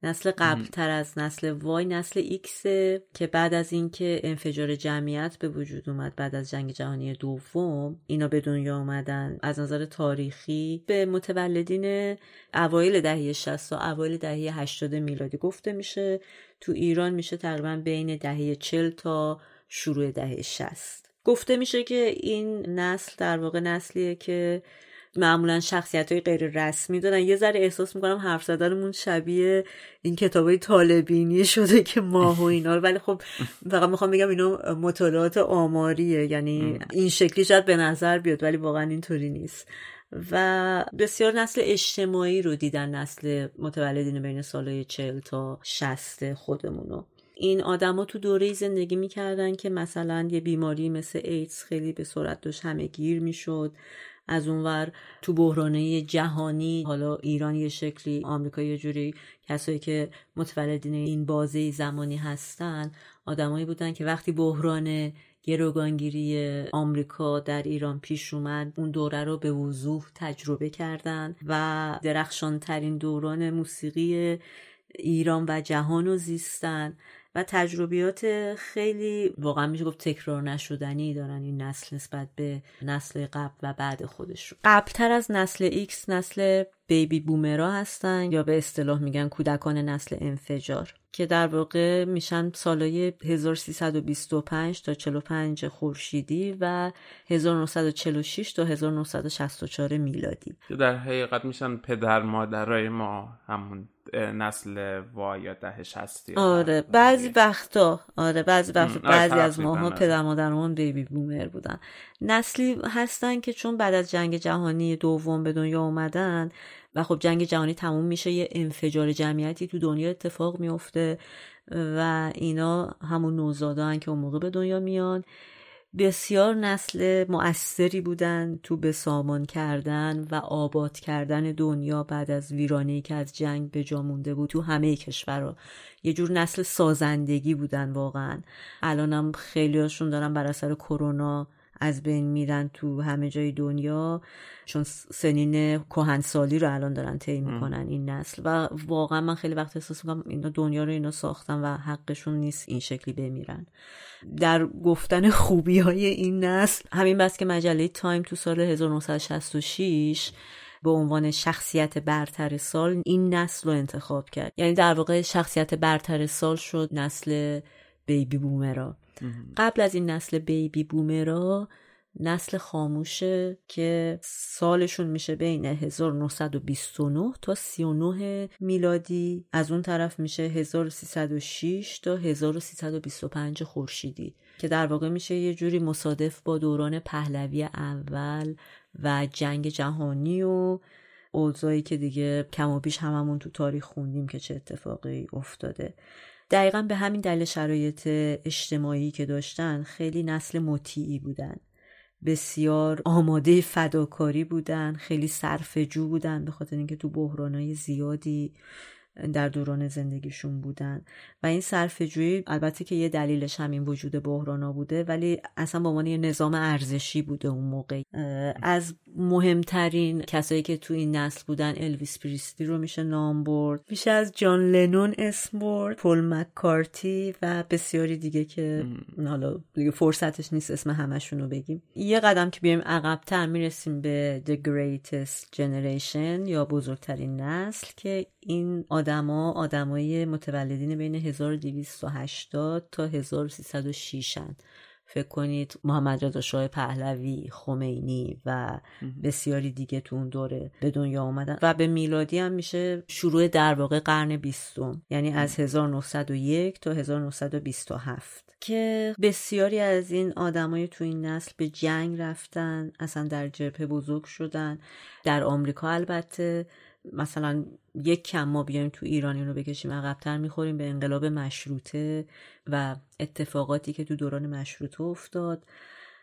نسل قبل تر از نسل وای نسل ایکس که بعد از اینکه انفجار جمعیت به وجود اومد بعد از جنگ جهانی دوم اینا به دنیا اومدن. از نظر تاریخی به متولدین اوایل دهه شصت تا اوایل دهه هشتاد میلادی گفته میشه. تو ایران میشه تقریبا بین دهه چهل تا شروع دهه شصت. گفته میشه که این نسل در واقع نسلیه که معمولا شخصیت‌های غیر رسمی دارن. یه ذره احساس میکنم حرف زدنمون شبیه این کتابای طالبینی شده که ماه و اینا، ولی خب فقط میخوام بگم اینا مطالعات آماریه، یعنی این شکلی شاید به نظر بیاد ولی واقعا اینطوری نیست. و بسیار نسل اجتماعی رو دیدن، نسل متولدین بین سالهای چهل تا شصت خودمونو. این آدما تو دوره‌ای زندگی میکردن که مثلا یه بیماری مثل ایدز خیلی به سرعت داشت همه گیر میشد. از اونور تو بحرانه جهانی، حالا ایران یه شکلی، آمریکا یه جوری، کسایی که متولدین این بازه زمانی هستن آدمایی بودن که وقتی بحران گروگانگیری آمریکا در ایران پیش اومد اون دوره رو به وضوح تجربه کردن و درخشانترین دوران موسیقی ایران و جهان رو زیستن و تجربیات خیلی واقعا میشه گفت تکرار نشدنی دارن این نسل نسبت به نسل قبل و بعد خودشون. قبلتر از نسل ایکس نسل بیبی بومرها هستن یا به اصطلاح میگن کودکان نسل انفجار که در واقع میشن سالهای هزار و سیصد و بیست و پنج تا چهل و پنج خورشیدی و هزار و نهصد و چهل و شش تا هزار و نهصد و شصت و چهار میلادی. در حقیقت میشن پدر مادرای ما، همون نسل وای یا دهه شصت. آره بعضی وقتا آره بعضی وقتا بعضی از ماها پدر مادرمون بیبی بومر بودن. نسلی هستن که چون بعد از جنگ جهانی دوم به دنیا اومدن و خب جنگ جهانی تموم میشه، یه انفجار جمعیتی تو دنیا اتفاق میفته و اینا همون نوزادان که اون موقع به دنیا میان. بسیار نسل مؤثری بودن تو بسامان کردن و آباد کردن دنیا بعد از ویرانه‌ای که از جنگ به جا مونده بود تو همه کشورها. یه جور نسل سازندگی بودن واقعا. الانم خیلیاشون دارن بر اثر کرونا از بین میرن تو همه جای دنیا، چون سنین کهنسالی رو الان دارن طی میکنن این نسل و واقعا من خیلی وقت احساس میکنم اینا دنیا رو اینا ساختن و حقشون نیست این شکلی بمیرن. در گفتن خوبی های این نسل همین بس که مجله تایم تو سال هزار و نهصد و شصت و شش به عنوان شخصیت برتر سال این نسل رو انتخاب کرد، یعنی در واقع شخصیت برتر سال شد نسل بیبی بومرها. قبل از این نسل بیبی بومرها نسل خاموشه که سالشون میشه بین هزار و نهصد و بیست و نه تا سی و نه میلادی، از اون طرف میشه هزار و سیصد و شش تا هزار و سیصد و بیست و پنج خورشیدی که در واقع میشه یه جوری مصادف با دوران پهلوی اول و جنگ جهانی و اوضاعی که دیگه کم و بیش هممون تو تاریخ خوندیم که چه اتفاقی افتاده. دقیقا به همین دلیل شرایط اجتماعی که داشتن خیلی نسل مطیعی بودن، بسیار آماده فداکاری بودن، خیلی صرفه‌جو بودن به خاطر اینکه تو بحران‌های زیادی در دوران زندگیشون بودن و این صرفه‌جویی البته که یه دلیلش همین وجود بحران‌ها بوده ولی اصلا به عنوان یه نظام ارزشی بوده اون موقع. از مهمترین کسایی که تو این نسل بودن الویس پریسلی رو میشه نام برد، میشه از جان لنون اسم برد، پول مکارتی و بسیاری دیگه که حالا دیگه فرصتش نیست اسم همشون رو بگیم. یه قدم که بیایم عقب‌تر میرسیم به The Greatest Generation یا بزرگترین نسل که این آدما آدمای متولدین بین هزار و دویست و هشتاد تا هزار و سیصد و شش ان. فکر کنید محمد رضا شاه پهلوی، خمینی و بسیاری دیگه تو اون دوره به دنیا اومدن و به میلادی هم میشه شروع در واقع قرن بیستم، یعنی از هزار و نهصد و یک تا هزار و نهصد و بیست و هفت که بسیاری از این آدمای تو این نسل به جنگ رفتن، اصلا در جبهه بزرگ شدن در آمریکا. البته مثلا یک کم ما بیایم تو ایران این رو بکشیم عقب‌تر میخوریم به انقلاب مشروطه و اتفاقاتی که تو دوران مشروطه افتاد.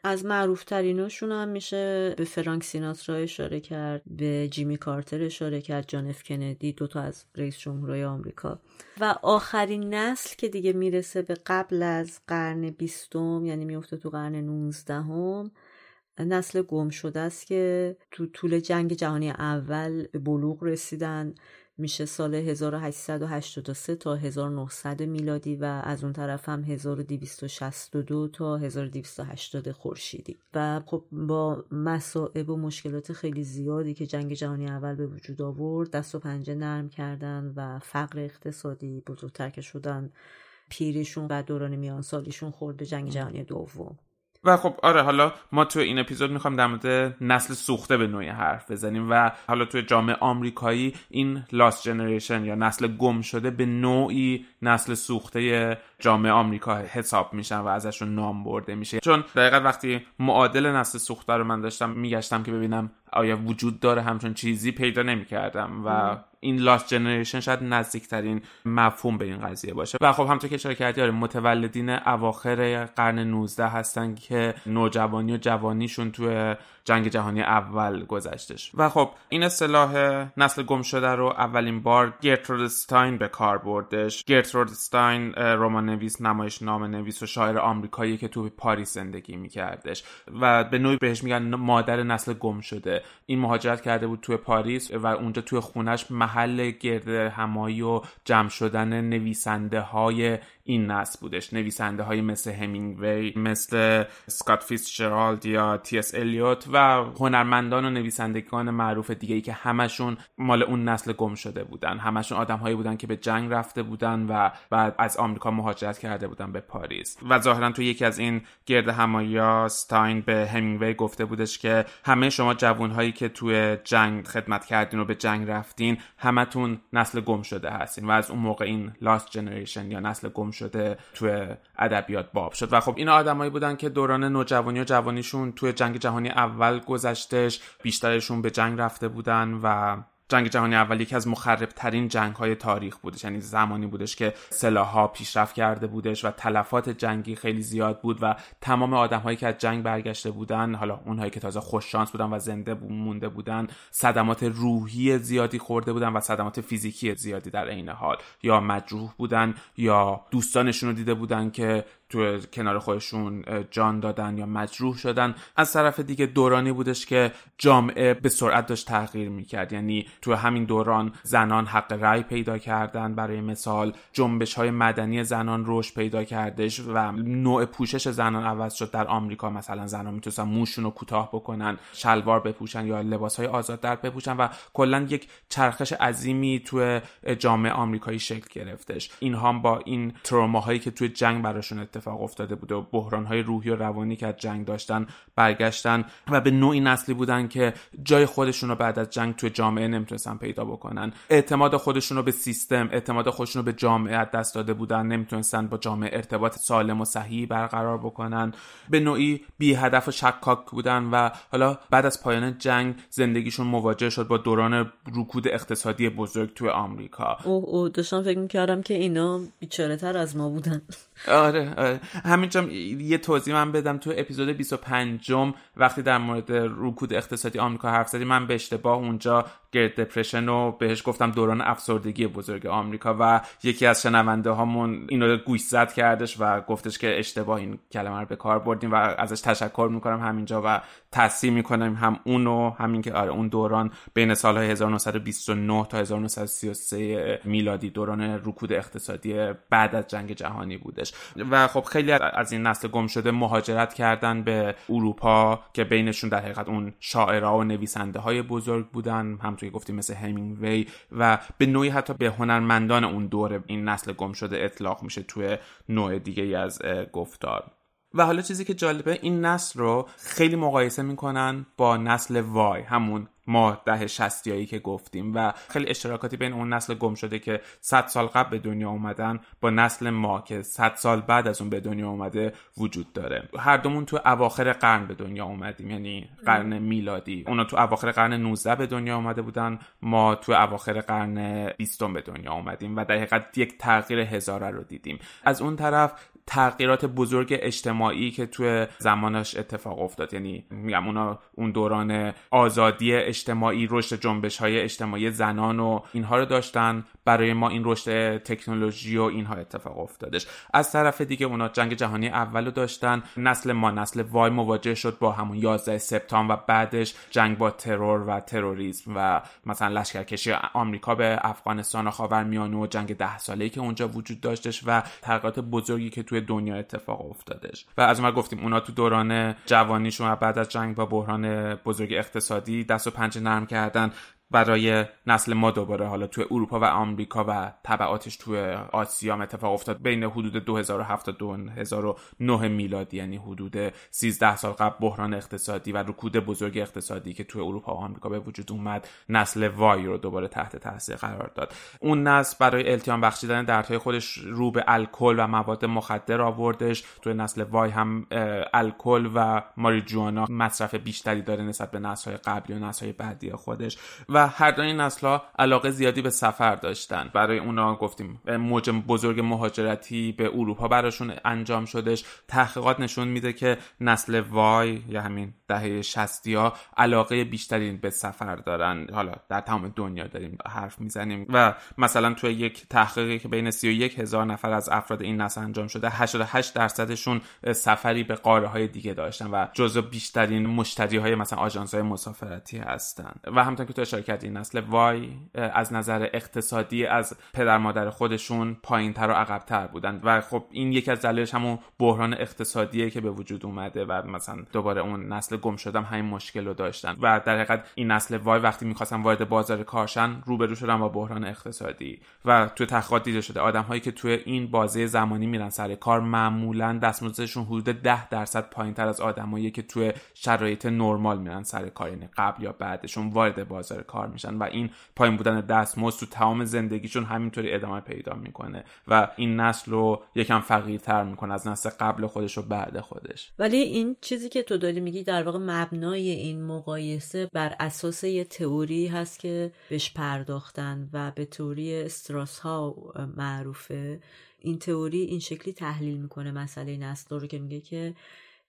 از معروفتریناشون هم میشه به فرانک سیناترا اشاره کرد، به جیمی کارتر اشاره کرد، جان اف کندی، دوتا از رئیس جمهورهای آمریکا. و آخرین نسل که دیگه میرسه به قبل از قرن بیستم، یعنی میفته تو قرن نوزدهم، نسل گم شده است که تو طول جنگ جهانی اول به بلوغ رسیدن، میشه سال هزار و هشتصد و هشتاد و سه تا هزار و نهصد میلادی و از اون طرف هم هزار و دویست و شصت و دو تا هزار و دویست و هشتاد خورشیدی. و خب با مصائب و مشکلات خیلی زیادی که جنگ جهانی اول به وجود آورد دست و پنجه نرم کردن و فقر اقتصادی بزرگتر که شدن پیریشون و دوران میان سالیشون خورد به جنگ جهانی دوم. و خب آره، حالا ما تو این اپیزود میخوام در مورد نسل سوخته به نوعی حرف بزنیم و حالا تو جامعه آمریکایی این لاست جنریشن یا نسل گم شده به نوعی نسل سوخته جامعه آمریکا حساب میشن و ازشون نام برده میشه. چون دقیقاً وقتی معادل نسل سوخته رو من داشتم میگشتم که ببینم آیا وجود داره همچون چیزی، پیدا نمی‌کردم و این لاست جنریشن شاید نزدیکترین مفهوم به این قضیه باشه. و خب همونطور که اشاره کردی آره، متولدین اواخر قرن نوزده هستن که نوجوانی و جوانیشون توی جنگ جهانی اول گذشتش. و خب این اصطلاح نسل گم شده رو اولین بار گرترود استاین به کار بردش. گرترود استاین رمان نویس، نمایشنامه نویس و شاعر آمریکایی که تو پاریس زندگی می‌کردش و به نوعی بهش میگن مادر نسل گم شده. این مهاجرت کرده بود تو پاریس و اونجا توی خونش محل گرد همایی و جمع شدن نویسنده های این نسل بودش، نویسنده های مثل همینگوی، مثل اسکات فیتزجرالد یا تی اس الیوت و هنرمندان و نویسندگان معروف دیگه‌ای که همشون مال اون نسل گم شده بودن. همشون آدم‌هایی بودن که به جنگ رفته بودن و بعد از آمریکا مهاجرت کرده بودن به پاریس. و ظاهراً تو یکی از این گرد همایی‌ها استاین به همینگوی گفته بودش که همه شما جوان‌هایی که توی جنگ خدمت کردین و به جنگ رفتین همتون نسل گم شده هستین. و از اون موقع این لاست جنریشن یا نسل گم شده توی ادبیات باب شد. و خب این آدمایی بودن که دوران نوجوانی و جوانیشون توی جنگ جهانی اول گذشتش، بیشترشون به جنگ رفته بودن و جنگ جهانی اول یکی از مخربترین جنگ‌های تاریخ بودش، یعنی زمانی بودش که سلاح‌ها پیشرفت کرده بودش و تلفات جنگی خیلی زیاد بود و تمام آدم‌هایی که از جنگ برگشته بودن، حالا اونهایی که تازه خوش شانس بودن و زنده مونده بودن، صدمات روحی زیادی خورده بودن و صدمات فیزیکی زیادی در عین حال، یا مجروح بودن یا دوستانشون رو دیده بودن که تو کنار خودشون جان دادن یا مجروح شدن. از طرف دیگه دورانی بودش که جامعه به سرعت داشت تغییر میکرد، یعنی تو همین دوران زنان حق رأی پیدا کردن، برای مثال جنبش های مدنی زنان رشد پیدا کردش و نوع پوشش زنان عوض شد. در آمریکا مثلا زنان میتونستن موشون رو کوتاه بکنن، شلوار بپوشن یا لباس های آزاد در بپوشن و کلا یک چرخش عظیمی تو جامعه آمریکایی شکل گرفتش. اینها با این تروماهایی که تو جنگ براشون اتفاق افتاده بود و بحران‌های روحی و روانی که از جنگ داشتن برگشتن و به نوعی نسلی بودن که جای خودشون رو بعد از جنگ توی جامعه نمیتونستن پیدا بکنن. اعتماد خودشون رو به سیستم، اعتماد خودشون رو به جامعه دست داده بودن، نمیتونستن با جامعه ارتباط سالم و صحیح برقرار بکنن. به نوعی بی هدف و شکاک بودن و حالا بعد از پایان جنگ زندگیشون مواجه شد با دوران رکود اقتصادی بزرگ توی آمریکا. اوه اوه داشتم فکر می‌کردم که اینا بیچاره‌تر از ما بودن. آره آره. همینجام یه توضیح من بدم، تو اپیزود بیست و پنجم وقتی در مورد رکود اقتصادی آمریکا حرف زدیم من به اشتباه اونجا گرد دپرشن رو بهش گفتم دوران افسردگی بزرگ آمریکا و یکی از شنونده هامون اینو گوش زد کردش و گفتش که اشتباه این کلمه رو به کار بردیم و ازش تشکر میکنم همینجا و تصحیح میکنم هم اونو همین که آره اون دوران بین سالهای هزار و نهصد و بیست و نه تا هزار و نهصد و سی و سه میلادی دوران رکود اقتصادی بعد از جنگ جهانی بودش. و خب خیلی از این نسل گم شده مهاجرت کردن به اروپا که بینشون در حقیقت اون شاعرها و نویسنده های بزرگ بودن، هم توی گفتیم مثل همینگوی و به نوعی حتی به هنرمندان اون دوره این نسل گم شده اطلاق میشه توی نوع دیگه از گفتار. و حالا چیزی که جالبه این نسل رو خیلی مقایسه میکنن با نسل وای، همون ما دهه شصتیایی که گفتیم و خیلی اشتراکاتی بین اون نسل گم شده که صد سال قبل به دنیا اومدن با نسل ما که صد سال بعد از اون به دنیا اومده وجود داره. هر دومون تو اواخر قرن به دنیا اومدیم، یعنی قرن میلادی. اونا تو اواخر قرن نوزده به دنیا اومده بودن، ما تو اواخر قرن بیستم به دنیا اومدیم و در حقیقت یک تغییر هزاره رو دیدیم. از اون طرف تغییرات بزرگ اجتماعی که توی زمانش اتفاق افتاد. یعنی میگم اونا اون دوران آزادی اجتماعی، رشد جنبش‌های اجتماعی زنان و اینها رو داشتن، برای ما این رشد تکنولوژی و اینها اتفاق افتادش. از طرف دیگه اونا جنگ جهانی اول رو داشتن، نسل ما نسل وای مواجه شد با همون یازده سپتامبر و بعدش جنگ با ترور و تروریسم و مثلا لشکرکشی آمریکا به افغانستان و خاورمیانه و جنگ ده ساله‌ای که اونجا وجود داشتش و تغییرات بزرگی که توی دنیا اتفاق افتادش. و از اون گفتیم اونا تو دوران جوانیشون بعد از جنگ با بحران بزرگ اقتصادی دست و پنجه نرم کردن برای نسل ما. دوباره حالا توی اروپا و آمریکا و تبعاتش توی آسیا اتفاق افتاد بین حدود دو هزار و هفت تا دو هزار و نه میلادی، یعنی حدود سیزده سال قبل بحران اقتصادی و رکود بزرگ اقتصادی که توی اروپا و آمریکا به وجود اومد نسل وای رو دوباره تحت تاثیر قرار داد. اون نسل برای التیام بخشیدن دردهای خودش رو به الکل و مواد مخدر آوردش. توی نسل وای هم الکل و ماریجوانا مصرف بیشتری داره نسبت به نسل‌های قبلی و نسل‌های بعدی خودش. و هر دو این نسل‌ها علاقه زیادی به سفر داشتن. برای اونا گفتیم موج بزرگ مهاجرتی به اروپا براشون انجام شدش. تحقیقات نشون میده که نسل وای یا همین دهه شصتیا علاقه بیشتری به سفر دارن. حالا در تمام دنیا داریم حرف میزنیم و مثلا توی یک تحقیقی که بین سی و یک هزار نفر از افراد این نسل انجام شده هشتاد و هشت درصدشون سفری به قاره‌های دیگه داشتن و جزو بیشترین مشتری‌های مثلا آژانس‌های مسافرتی هستن. و همونطور که تو شرکت این نسل وای از نظر اقتصادی از پدر مادر خودشون پایین‌تر و عقب‌تر بودن و خب این یکی از دلایلش همون بحران اقتصادیه که به وجود اومده و مثلا دوباره اون نسل گم شدم همین مشکل رو داشتن و در حقیقت این نسل وای وقتی می‌خواستن وارد بازار کارشن روبرو شدن با بحران اقتصادی. و تو تحقیقات دیده شده آدم‌هایی که توی این بازه زمانی میرن سر کار معمولاً دستمزدشون حدود ده درصد پایین‌تر از آدمایی که توی شرایط نرمال میرن سر کار، یعنی قبل یا بعدشون وارد بازار کار میشن و این پایین بودن دستمزد تو تمام زندگیشون همینطوری ادامه پیدا میکنه و این نسل رو یکم فقیرتر میکنه از نسل قبل خودش و بعد خودش. ولی این چیزی که تو داری میگی در واقع مبنای این مقایسه بر اساس یه تئوری هست که بهش پرداختن و به تئوری استراوس ها معروفه. این تئوری این شکلی تحلیل میکنه مسئله نسل رو که میگه که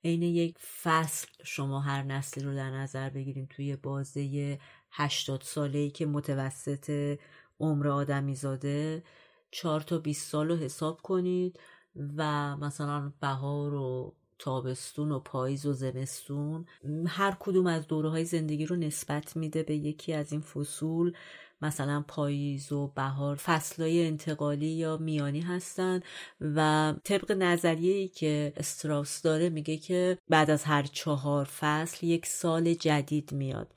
عین یک فصل شما هر نسلی رو در نظر بگیریم توی بازه هشتاد ساله‌ای که متوسط عمر آدمی زاده چهار تا بیست سال رو حساب کنید و مثلا بهار و تابستون و پاییز و زمستون هر کدوم از دوره‌های زندگی رو نسبت میده به یکی از این فصول. مثلا پاییز و بهار فصلای انتقالی یا میانی هستن و طبق نظریه‌ای که استراوس داره میگه که بعد از هر چهار فصل یک سال جدید میاد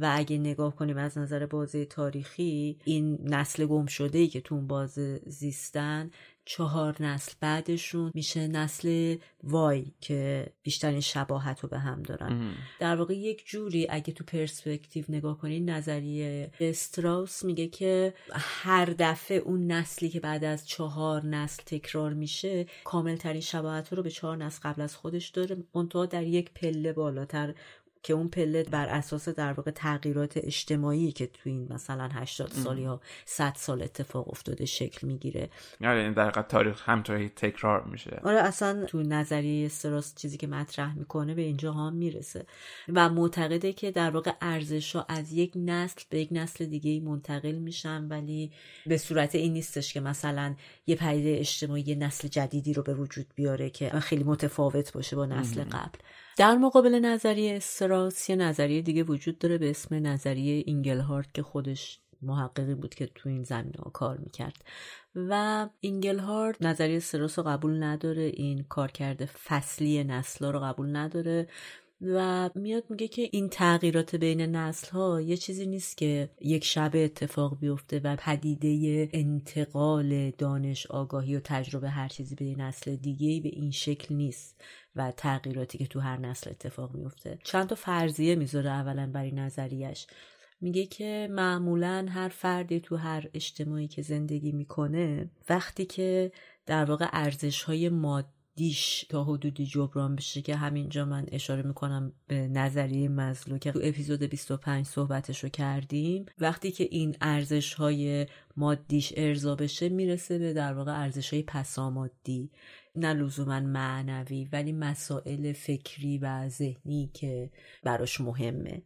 و اگه نگاه کنیم از نظر بازه تاریخی این نسل گم شده‌ای که تو اون بازه زیستن چهار نسل بعدشون میشه نسل وای که بیشترین شباهت رو به هم دارن. ام. در واقع یک جوری اگه تو پرسپکتیو نگاه کنین نظریه استراوس میگه که هر دفعه اون نسلی که بعد از چهار نسل تکرار میشه کاملترین شباهت رو به چهار نسل قبل از خودش داره، منتها در یک پله بالاتر که اون پله بر اساس در واقع تغییرات اجتماعی که تو این مثلا هشتاد سال یا صد سال اتفاق افتاده شکل میگیره. آره این در حقیقت تاریخ همطوری تکرار میشه. آره اصلا تو نظریه استراوس چیزی که مطرح میکنه به اینجا ها میرسه و معتقده که در واقع ارزش‌ها از یک نسل به یک نسل دیگه منتقل میشن ولی به صورت این نیستش که مثلا یه پدیده اجتماعی نسل جدیدی رو به وجود بیاره که خیلی متفاوت باشه با نسل ام. قبل. در مقابل نظریه استراوس یه نظریه دیگه وجود داره به اسم نظریه انگلهارت که خودش محققی بود که تو این زمینه‌ها کار میکرد و انگلهارت نظریه استراوس رو قبول نداره، این کارکرد فصلی نسل‌ها رو قبول نداره و میاد میگه که این تغییرات بین نسل‌ها یه چیزی نیست که یک شبه اتفاق بیفته و پدیده انتقال دانش، آگاهی و تجربه هر چیزی به نسل دیگه‌ای به این شکل نیست و تغییراتی که تو هر نسل اتفاق میفته. چند تا فرضیه میذاره اولا برای نظریش. میگه که معمولاً هر فردی تو هر اجتماعی که زندگی میکنه وقتی که در واقع ارزش‌های مادی دیش تا حدودی جبران بشه که همینجا من اشاره میکنم به نظریه مازلو که تو اپیزود بیست و پنج صحبتش رو کردیم. وقتی که این ارزش‌های مادیش ارضا بشه میرسه به در واقع ارزش‌های پسامادی، نه لزوما معنوی ولی مسائل فکری و ذهنی که براش مهمه.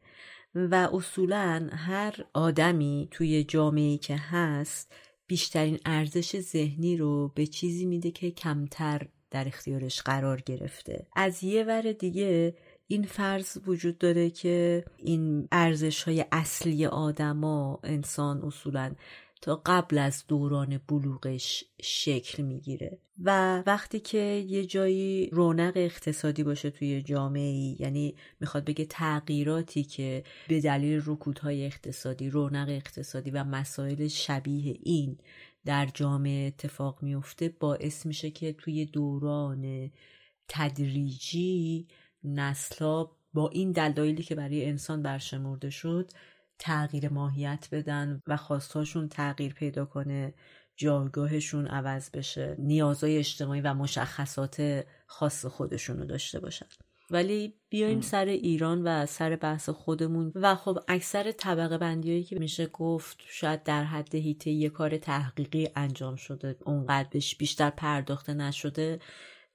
و اصولاً هر آدمی توی جامعه‌ای که هست بیشترین ارزش ذهنی رو به چیزی میده که کمتر در اختیارش قرار گرفته. از یه ور دیگه این فرض وجود داره که این ارزش‌های اصلی آدما، انسان اصولاً تا قبل از دوران بلوغش شکل میگیره و وقتی که یه جایی رونق اقتصادی باشه توی جامعه‌ای، یعنی میخواد بگه تغییراتی که به دلیل رکودهای اقتصادی، رونق اقتصادی و مسائل شبیه این در جامعه اتفاق میفته، باعث میشه که توی دوران تدریجی نسل‌ها با این دلایلی که برای انسان برشمرده شد تغییر ماهیت بدن و خواستهاشون تغییر پیدا کنه، جایگاهشون عوض بشه، نیازهای اجتماعی و مشخصات خاص خودشونو داشته باشن. ولی بیایم سر ایران و سر بحث خودمون و خب اکثر طبقه بندیایی که میشه گفت شاید در حد هیته یک کار تحقیقی انجام شده، اونقدر بهش بیشتر پرداخته نشده.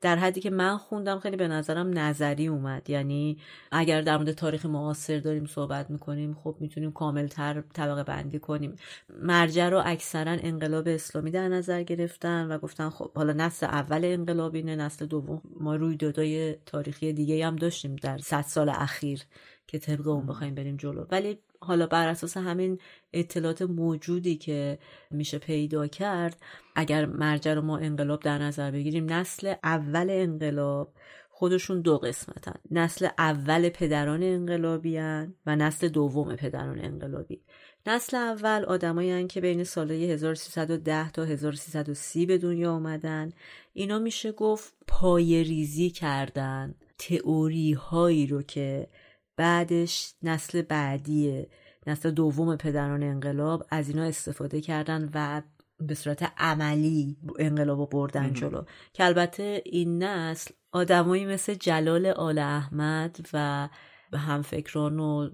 در حدی که من خوندم خیلی به نظرم نظری اومد، یعنی اگر در مورد تاریخ معاصر داریم صحبت میکنیم خب میتونیم کاملتر طبقه بندی کنیم. مرجع رو اکثرا انقلاب اسلامی در نظر گرفتن و گفتن خب حالا نسل اول انقلابی نه نسل دوم. ما رویدادهای تاریخی دیگه هم داشتیم در صد سال اخیر که طبق اون بخوایم بریم جلو، ولی حالا بر اساس همین اطلاعات موجودی که میشه پیدا کرد، اگر مرجع رو ما انقلاب در نظر بگیریم، نسل اول انقلاب خودشون دو قسمتن، نسل اول پدران انقلابی هن و نسل دوم پدران انقلابی. نسل اول آدمایی هن که بین سالهای هزار و سیصد و ده تا هزار و سیصد و سی به دنیا آمدن. اینا میشه گفت پایه‌ریزی کردن تئوری هایی رو که بعدش نسل بعدی، نسل دوم پدران انقلاب از اینا استفاده کردن و به صورت عملی انقلابو بردن جلو. که البته این نسل آدمایی مثل جلال آل احمد و همفکران و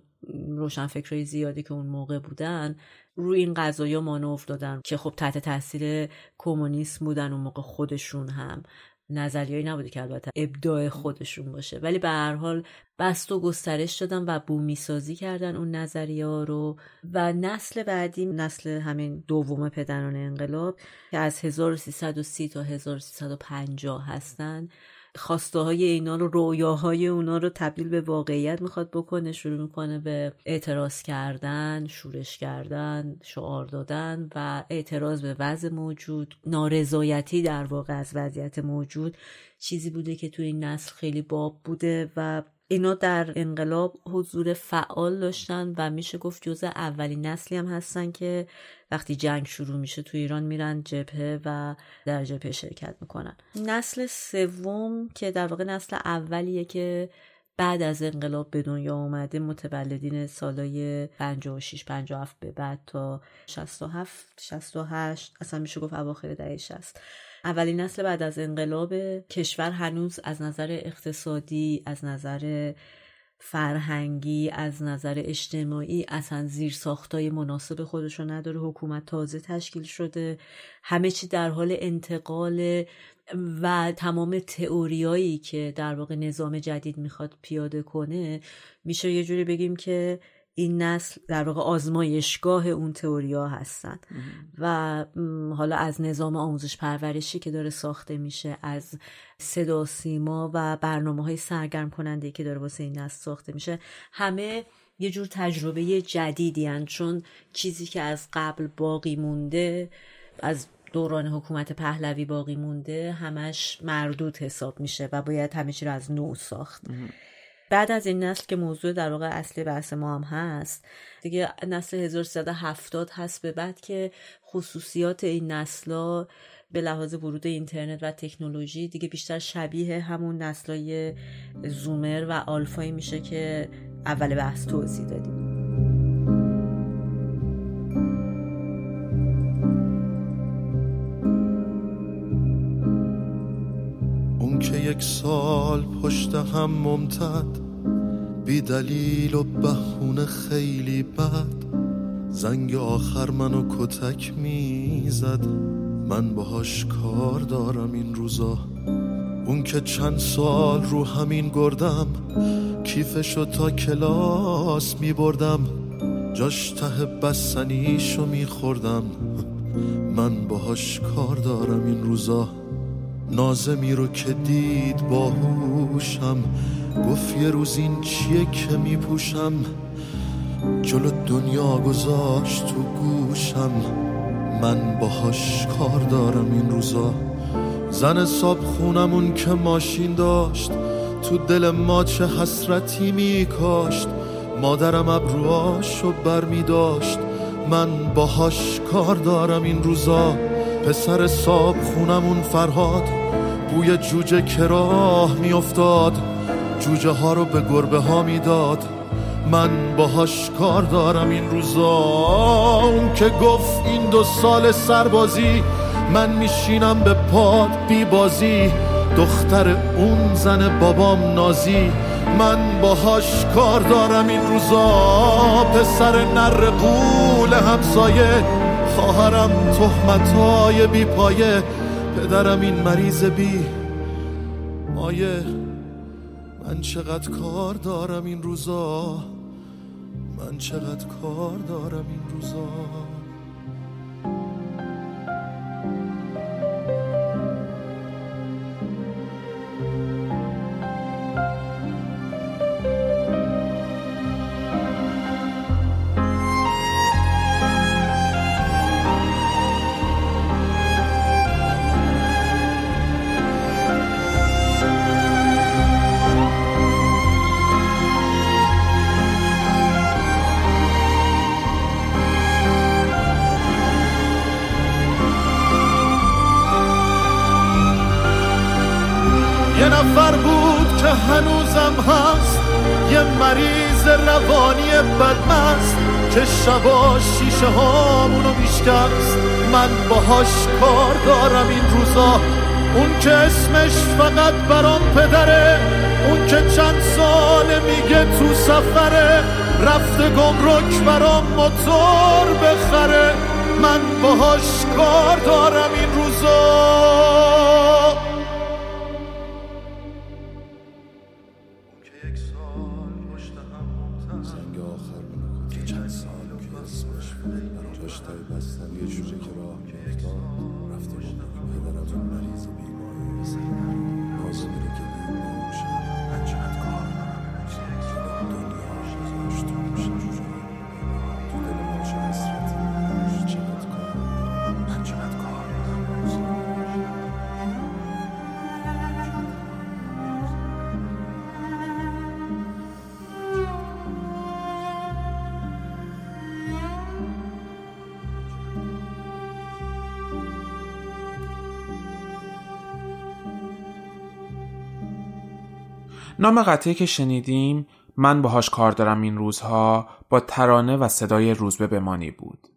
روشنفکرای زیادی که اون موقع بودن روی این قضایا مانور دادن که خب تحت تاثیر کمونیسم بودن اون موقع، خودشون هم نظریه‌ای نبوده که البته ابداع خودشون باشه، ولی به هر حال بست و گسترش دادن و بومیسازی کردن اون نظریه‌ها رو. و نسل بعدی نسل همین دوم پدران انقلاب که از هزار و سیصد و سی تا هزار و سیصد و پنجاه هستن، خواسته های اینا رو، رویاهای اونا رو تبدیل به واقعیت میخواد بکنه. شروع میکنه به اعتراض کردن، شورش کردن، شعار دادن و اعتراض به وضع موجود. نارضایتی در واقع از وضعیت موجود چیزی بوده که توی این نسل خیلی باب بوده و اینا در انقلاب حضور فعال داشتن و میشه گفت جزء اولین نسلی هم هستن که وقتی جنگ شروع میشه تو ایران میرن جبهه و در جبهه شرکت میکنن. نسل سوم که در واقع نسل اولیه که بعد از انقلاب به دنیا اومده، متولدین سالای پنجاه و شش پنجاه و هفت به بعد تا شصت و هفت شصت و هشت، اصلا میشه گفت اواخر دهه شصت. اولین نسل بعد از انقلاب، کشور هنوز از نظر اقتصادی، از نظر فرهنگی، از نظر اجتماعی اصلا زیر ساختای مناسب خودش رو نداره. حکومت تازه تشکیل شده، همه چی در حال انتقال و تمام تئوریایی که در واقع نظام جدید میخواد پیاده کنه، میشه یه جوری بگیم که این نسل در واقع آزمایشگاه اون تئوریا هستن. و حالا از نظام آموزش پرورشی که داره ساخته میشه، از صدا سیما و برنامه‌های سرگرم کننده که داره واسه این نسل ساخته میشه، همه یه جور تجربه جدیدی هن، چون چیزی که از قبل باقی مونده، از دوران حکومت پهلوی باقی مونده، همش مردود حساب میشه و باید همه چی رو از نو ساخت. بعد از این نسل که موضوع در واقع اصلی بحث ما هم هست دیگه، نسل هزار و سیصد و هفتاد هست به بعد که خصوصیات این نسل‌ها به لحاظ ورود اینترنت و تکنولوژی دیگه بیشتر شبیه همون نسل‌های زومر و آلفایی میشه که اول بحث توضیح دادیم. که یک سال پشت هم ممتد، بی دلیل و بهونه خیلی بد، زنگ آخر منو کتک میزد، من باهاش کار دارم این روزا. اون که چند سال رو همین گردم، کیفشو تا کلاس میبردم، جاش ته بستنیشو میخوردم، من باهاش کار دارم این روزا. نازمی رو که دید باهوشم، گفت یه روز این چیه که میپوشم، جلو دنیا گذاشت تو گوشم، من باهاش کار دارم این روزا. زن صاحب خونمون که ماشین داشت، تو دل ما چه حسرتی میکاشت، مادرم ابروهاشو بر میداشت، من باهاش کار دارم این روزا. پسر صاحب خونمون فرهات، بوی جوجه کراه میافتاد، جوجه ها رو به گربه ها میداد، من باهاش کار دارم این روزا. اون که گفت این دو سال سربازی، من میشینم به پاد بی بازی، دختر اون زن بابام نازی، من باهاش کار دارم این روزا. پسر نر قول همسایه، خواهرم تهمتای بی پایه، پدرم این مریض بی مایه، من چقدر کار دارم این روزا، من چقدر کار دارم این روزا. هنوزم هست یه مریض روانی بدمست که شبا شیشه هامونو میشکست، من باهاش کار دارم این روزا. اون که اسمش فقط برام پدره، اون که چند ساله میگه تو سفره، رفته گمرک برام موتور بخره، من باهاش کار دارم این روزا. نام قطعه که شنیدیم، من باهاش کار دارم این روزها، با ترانه و صدای روزبه بمانی بود.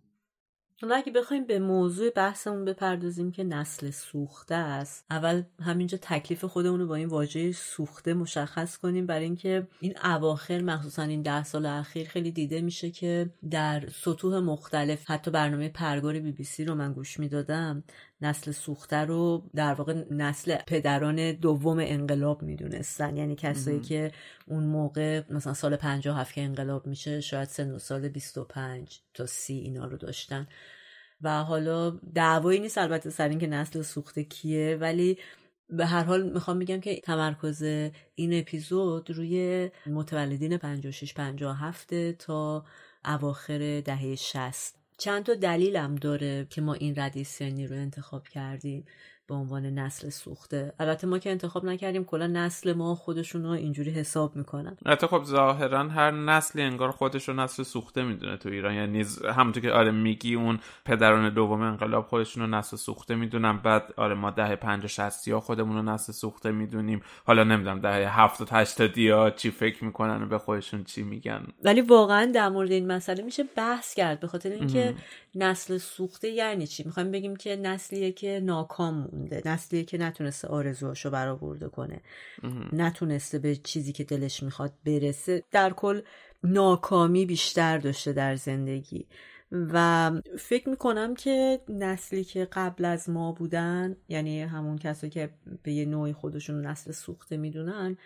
حالا اگه بخوایم به موضوع بحثمون بپردازیم که نسل سوخته است، اول همینجا تکلیف خودمون رو با این واژه سوخته مشخص کنیم، برای اینکه این اواخر مخصوصا این ده سال اخیر خیلی دیده میشه که در سطوح مختلف، حتی برنامه پرگار بی بی سی رو من گوش میدادم، نسل سوخته رو در واقع نسل پدران دوم انقلاب میدونستن، یعنی کسایی که اون موقع مثلا سال پنجاه و هفت که انقلاب میشه شاید سن و سال بیست و پنج تا سی اینا رو داشتن. و حالا دعوایی نیست البته سر این که نسل سوخته کیه، ولی به هر حال میخوام بگم که تمرکز این اپیزود روی متولدین پنجاه و شش پنجاه و هفت تا اواخر دهه شصت. چند تا دلیل هم داره که ما این ردیف سنی رو انتخاب کردیم به عنوان نسل سوخته. البته ما که انتخاب نکردیم، کلا نسل ما خودشون رو اینجوری حساب میکنن. البته خب ظاهرا هر نسلی انگار خودش رو نسل سوخته میدونه تو ایران، یعنی همونطور که آره میگی اون پدران دوم انقلاب خودشون رو نسل سوخته میدونن، بعد آره ما دهه پنجاه شصت خودمون رو نسل سوخته میدونیم، حالا نمیدونم دهه هفتاد هشتاد چی فکر میکنن و به خودشون چی میگن. ولی واقعا در مورد این مسئله میشه بحث کرد، به خاطر اینکه که نسل سوخته یعنی چی؟ میخوایم بگیم که نسلیه که ناکام مونده، نسلیه که نتونسته آرزوهاشو برآورده کنه، ام. نتونسته به چیزی که دلش میخواد برسه، در کل ناکامی بیشتر داشته در زندگی. و فکر میکنم که نسلی که قبل از ما بودن، یعنی همون کسایی که به یه نوعی خودشون نسل سوخته میدونن،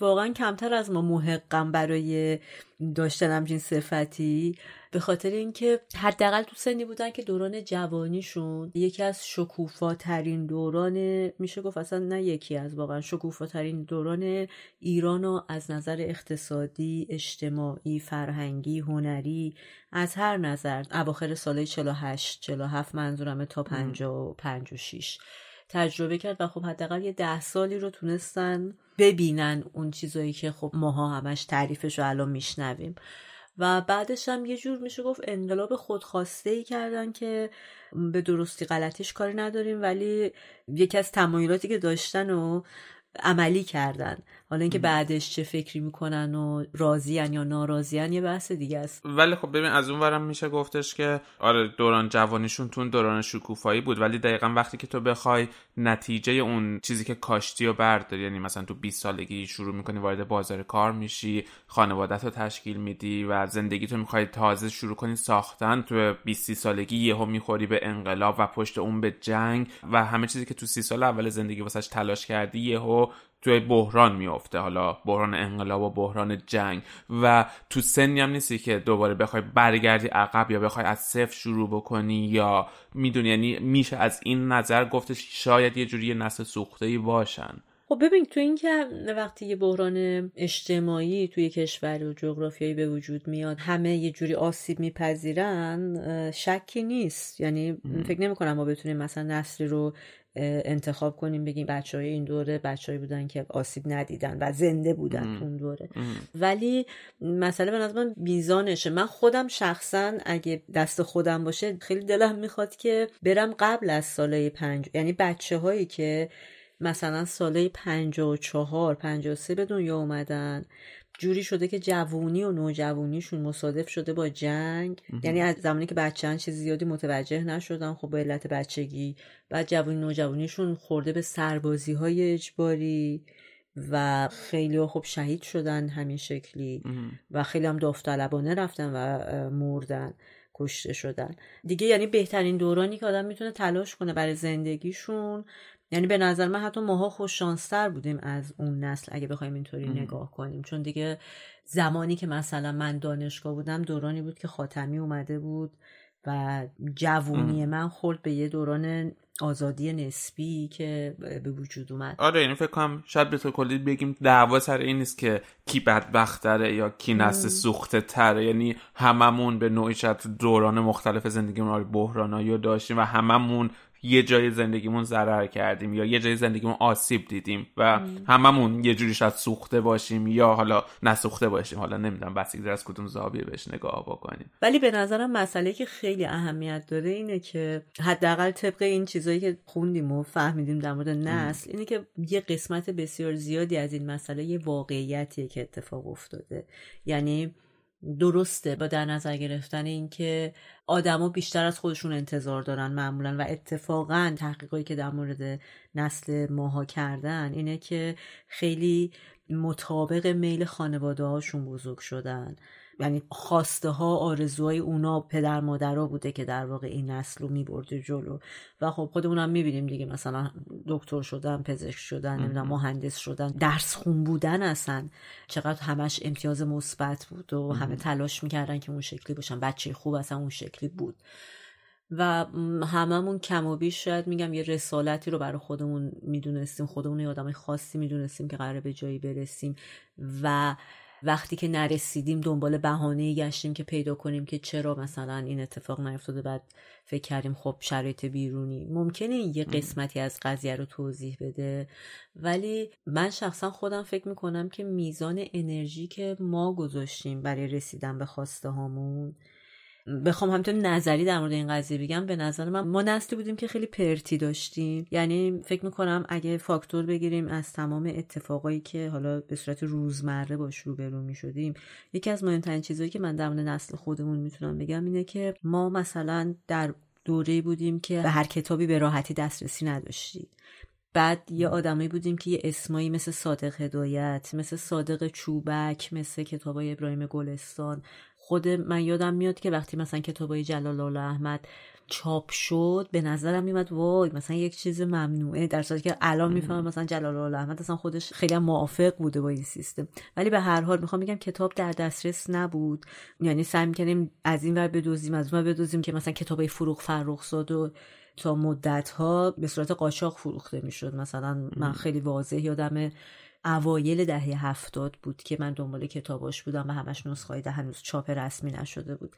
واقعا کمتر از ما محقم برای داشتن همچین صفتی، به خاطر اینکه حداقل تو سنی بودن که دوران جوانیشون یکی از شکوفاترین دوران، میشه گفت اصلا نه یکی از، واقعا شکوفاترین دوران ایران و از نظر اقتصادی، اجتماعی، فرهنگی، هنری، از هر نظر اواخر سالهای چهل و هشت چهل و هفت منظورم تا پنجاه و پنج و شش تجربه کرد و خب حداقل یه ده سالی رو تونستن ببینن اون چیزایی که خب ماها همش تعریفش رو الان میشنویم. و بعدش هم یه جور میشه گفت انقلاب خودخواسته‌ای کردن که به درستی غلطیش کاری نداریم، ولی یکی از تمایلاتی که داشتن و عملی کردن. حالا اینکه بعدش چه فکری میکنن و راضیان یا ناراضیان یه بحث دیگه است. ولی خب ببین، از اون ورم میشه گفتش که آره دوران جوانیشون تون دوران شکوفایی بود، ولی دقیقاً وقتی که تو بخوای نتیجه اون چیزی که کاشتی رو برداری، یعنی مثلا تو بیست سالگی شروع میکنی وارد بازار کار میشی، خانواده‌تو تشکیل میدی و زندگیتو میخوای تازه شروع کنی ساختن، تو بیست سالگی یهو میخوری به انقلاب و پشت اون به جنگ و همه چیزی که تو سی سال اول زندگی واسش تلاش کردی یهو توی بحران میافته، حالا بحران انقلاب و بحران جنگ. و تو سنی هم نیستی که دوباره بخوای برگردی عقب یا بخوای از صفر شروع بکنی، یا میدونی، یعنی میشه از این نظر گفتش شاید یه جوری نسل سوخته‌ای باشن. خب ببین، تو این که وقتی یه بحران اجتماعی توی کشور و جغرافیایی به وجود میاد، همه یه جوری آسیب میپذیرن، شکی نیست. یعنی م. فکر نمی‌کنم ما بتونیم مثلا نسل رو انتخاب کنیم بگیم بچه‌های این دوره بچه‌ای بودن که آسیب ندیدن و زنده بودن ام. اون دوره ام. ولی مسئله به نظر من میزانشه. من خودم شخصا اگه دست خودم باشه خیلی دلم میخواد که برم قبل از سالهای پنج، یعنی بچه‌هایی که مثلا سالهای پنجاه و چهار پنجاه و سه به دنیا اومدن، جوری شده که جوونی و نوجوونیشون مصادف شده با جنگ، یعنی از زمانی که بچه‌ان چیز زیادی متوجه نشدن، خب به علت بچگی، بعد جوونی نوجوونیشون خورده به سربازی‌های اجباری و خیلی خب شهید شدن همین شکلی و خیلی هم داوطلبانه رفتن و مردن، کشته شدن دیگه. یعنی بهترین دورانی که آدم میتونه تلاش کنه برای زندگیشون، یعنی به نظر من حتی ماها خوش شانس‌تر بودیم از اون نسل اگه بخوایم اینطوری نگاه کنیم، چون دیگه زمانی که مثلا من دانشگاه بودم دورانی بود که خاتمی اومده بود و جوونی من خورد به یه دوران آزادی نسبی که به وجود اومد. آره، یعنی فکر کنم شاید به طور کلی بگیم دعوا سر این نیست که کی بدبخت‌تره یا کی نسل سوخته‌تره، یعنی هممون به نوعی شاید دوران مختلف زندگیمون بحرانایی داشتیم و هممون یه جای زندگیمون ضرر کردیم یا یه جای زندگیمون آسیب دیدیم و هممون یه جوری شاید سوخته باشیم یا حالا نسوخته باشیم، حالا نمیدونم بسیاری از کدوم زاویه بهش نگاه بکنیم. ولی به نظرم مسئله که خیلی اهمیت داره اینه که حداقل طبق این چیزایی که خوندیم و فهمیدیم در مورد نسل اینه که یه قسمت بسیار زیادی از این مسئله یه واقعیتیه که اتفاق افتاده. یعنی درسته با در نظر گرفتن این که آدما بیشتر از خودشون انتظار دارن معمولا، و اتفاقا تحقیقاتی که در مورد نسل ماها کردن اینه که خیلی مطابق میل خانواده هاشون بزرگ شدن، یعنی خواسته ها، آرزوهای اونا، پدر مادرها بوده که در واقع این نسل رو میبرده جلو. و خب خودمونم میبینیم دیگه، مثلا دکتر شدن، پزشک شدن، نمیدونم مهندس شدن، درس خون بودن، اصلا چقدر همش امتیاز مثبت بود و همه تلاش میکردن که اون شکلی باشن، بچه خوب اصلا اون شکلی بود. و هممون کم و بیش شاید میگم یه رسالتی رو برای خودمون میدونستیم، خودمون یه آدم خاصی میدونستیم که قراره به جایی برسیم، و وقتی که نرسیدیم دنبال بهانه‌ای گشتیم که پیدا کنیم که چرا مثلا این اتفاق نیفتاده. بعد فکر کردیم خب شرایط بیرونی ممکنه یه قسمتی از قضیه رو توضیح بده، ولی من شخصا خودم فکر میکنم که میزان انرژی که ما گذاشتیم برای رسیدن به خواسته هامون بخوام همینطور نظری در مورد این قضیه بگم، به نظر من ما نسلی بودیم که خیلی پرتی داشتیم، یعنی فکر میکنم اگه فاکتور بگیریم از تمام اتفاقایی که حالا به صورت روزمره باش روبرو میشدیم، یکی از مهمترین چیزایی که من در مورد نسل خودمون میتونم بگم اینه که ما مثلا در دوره‌ای بودیم که به هر کتابی به راحتی دسترسی نداشتیم. بعد یه آدمایی بودیم که یه اسمایی مثل صادق هدایت، مثل صادق چوبک، مثل کتابای ابراهیم گلستان. خود من یادم میاد که وقتی مثلا کتابای جلال آل احمد چاپ شد، به نظرم میاد وای مثلا یک چیز ممنوعه، در حالی که الان میفهمم مثلا جلال آل احمد اصلا خودش خیلی موافق بوده با این سیستم. ولی به هر حال میخوام بگم کتاب در دسترس نبود، یعنی سعی میکنیم از این ور بدوزیم از اون ور بدوزیم که مثلا کتابای فروغ فرخزاد و تا مدت‌ها به صورت قاچاق فروخته میشد. مثلا من خیلی واضح یادم اوایل دهه هفتاد بود که من دنبال کتاباش بودم و همش نسخه‌ای ده هنوز چاپ رسمی نشده بود.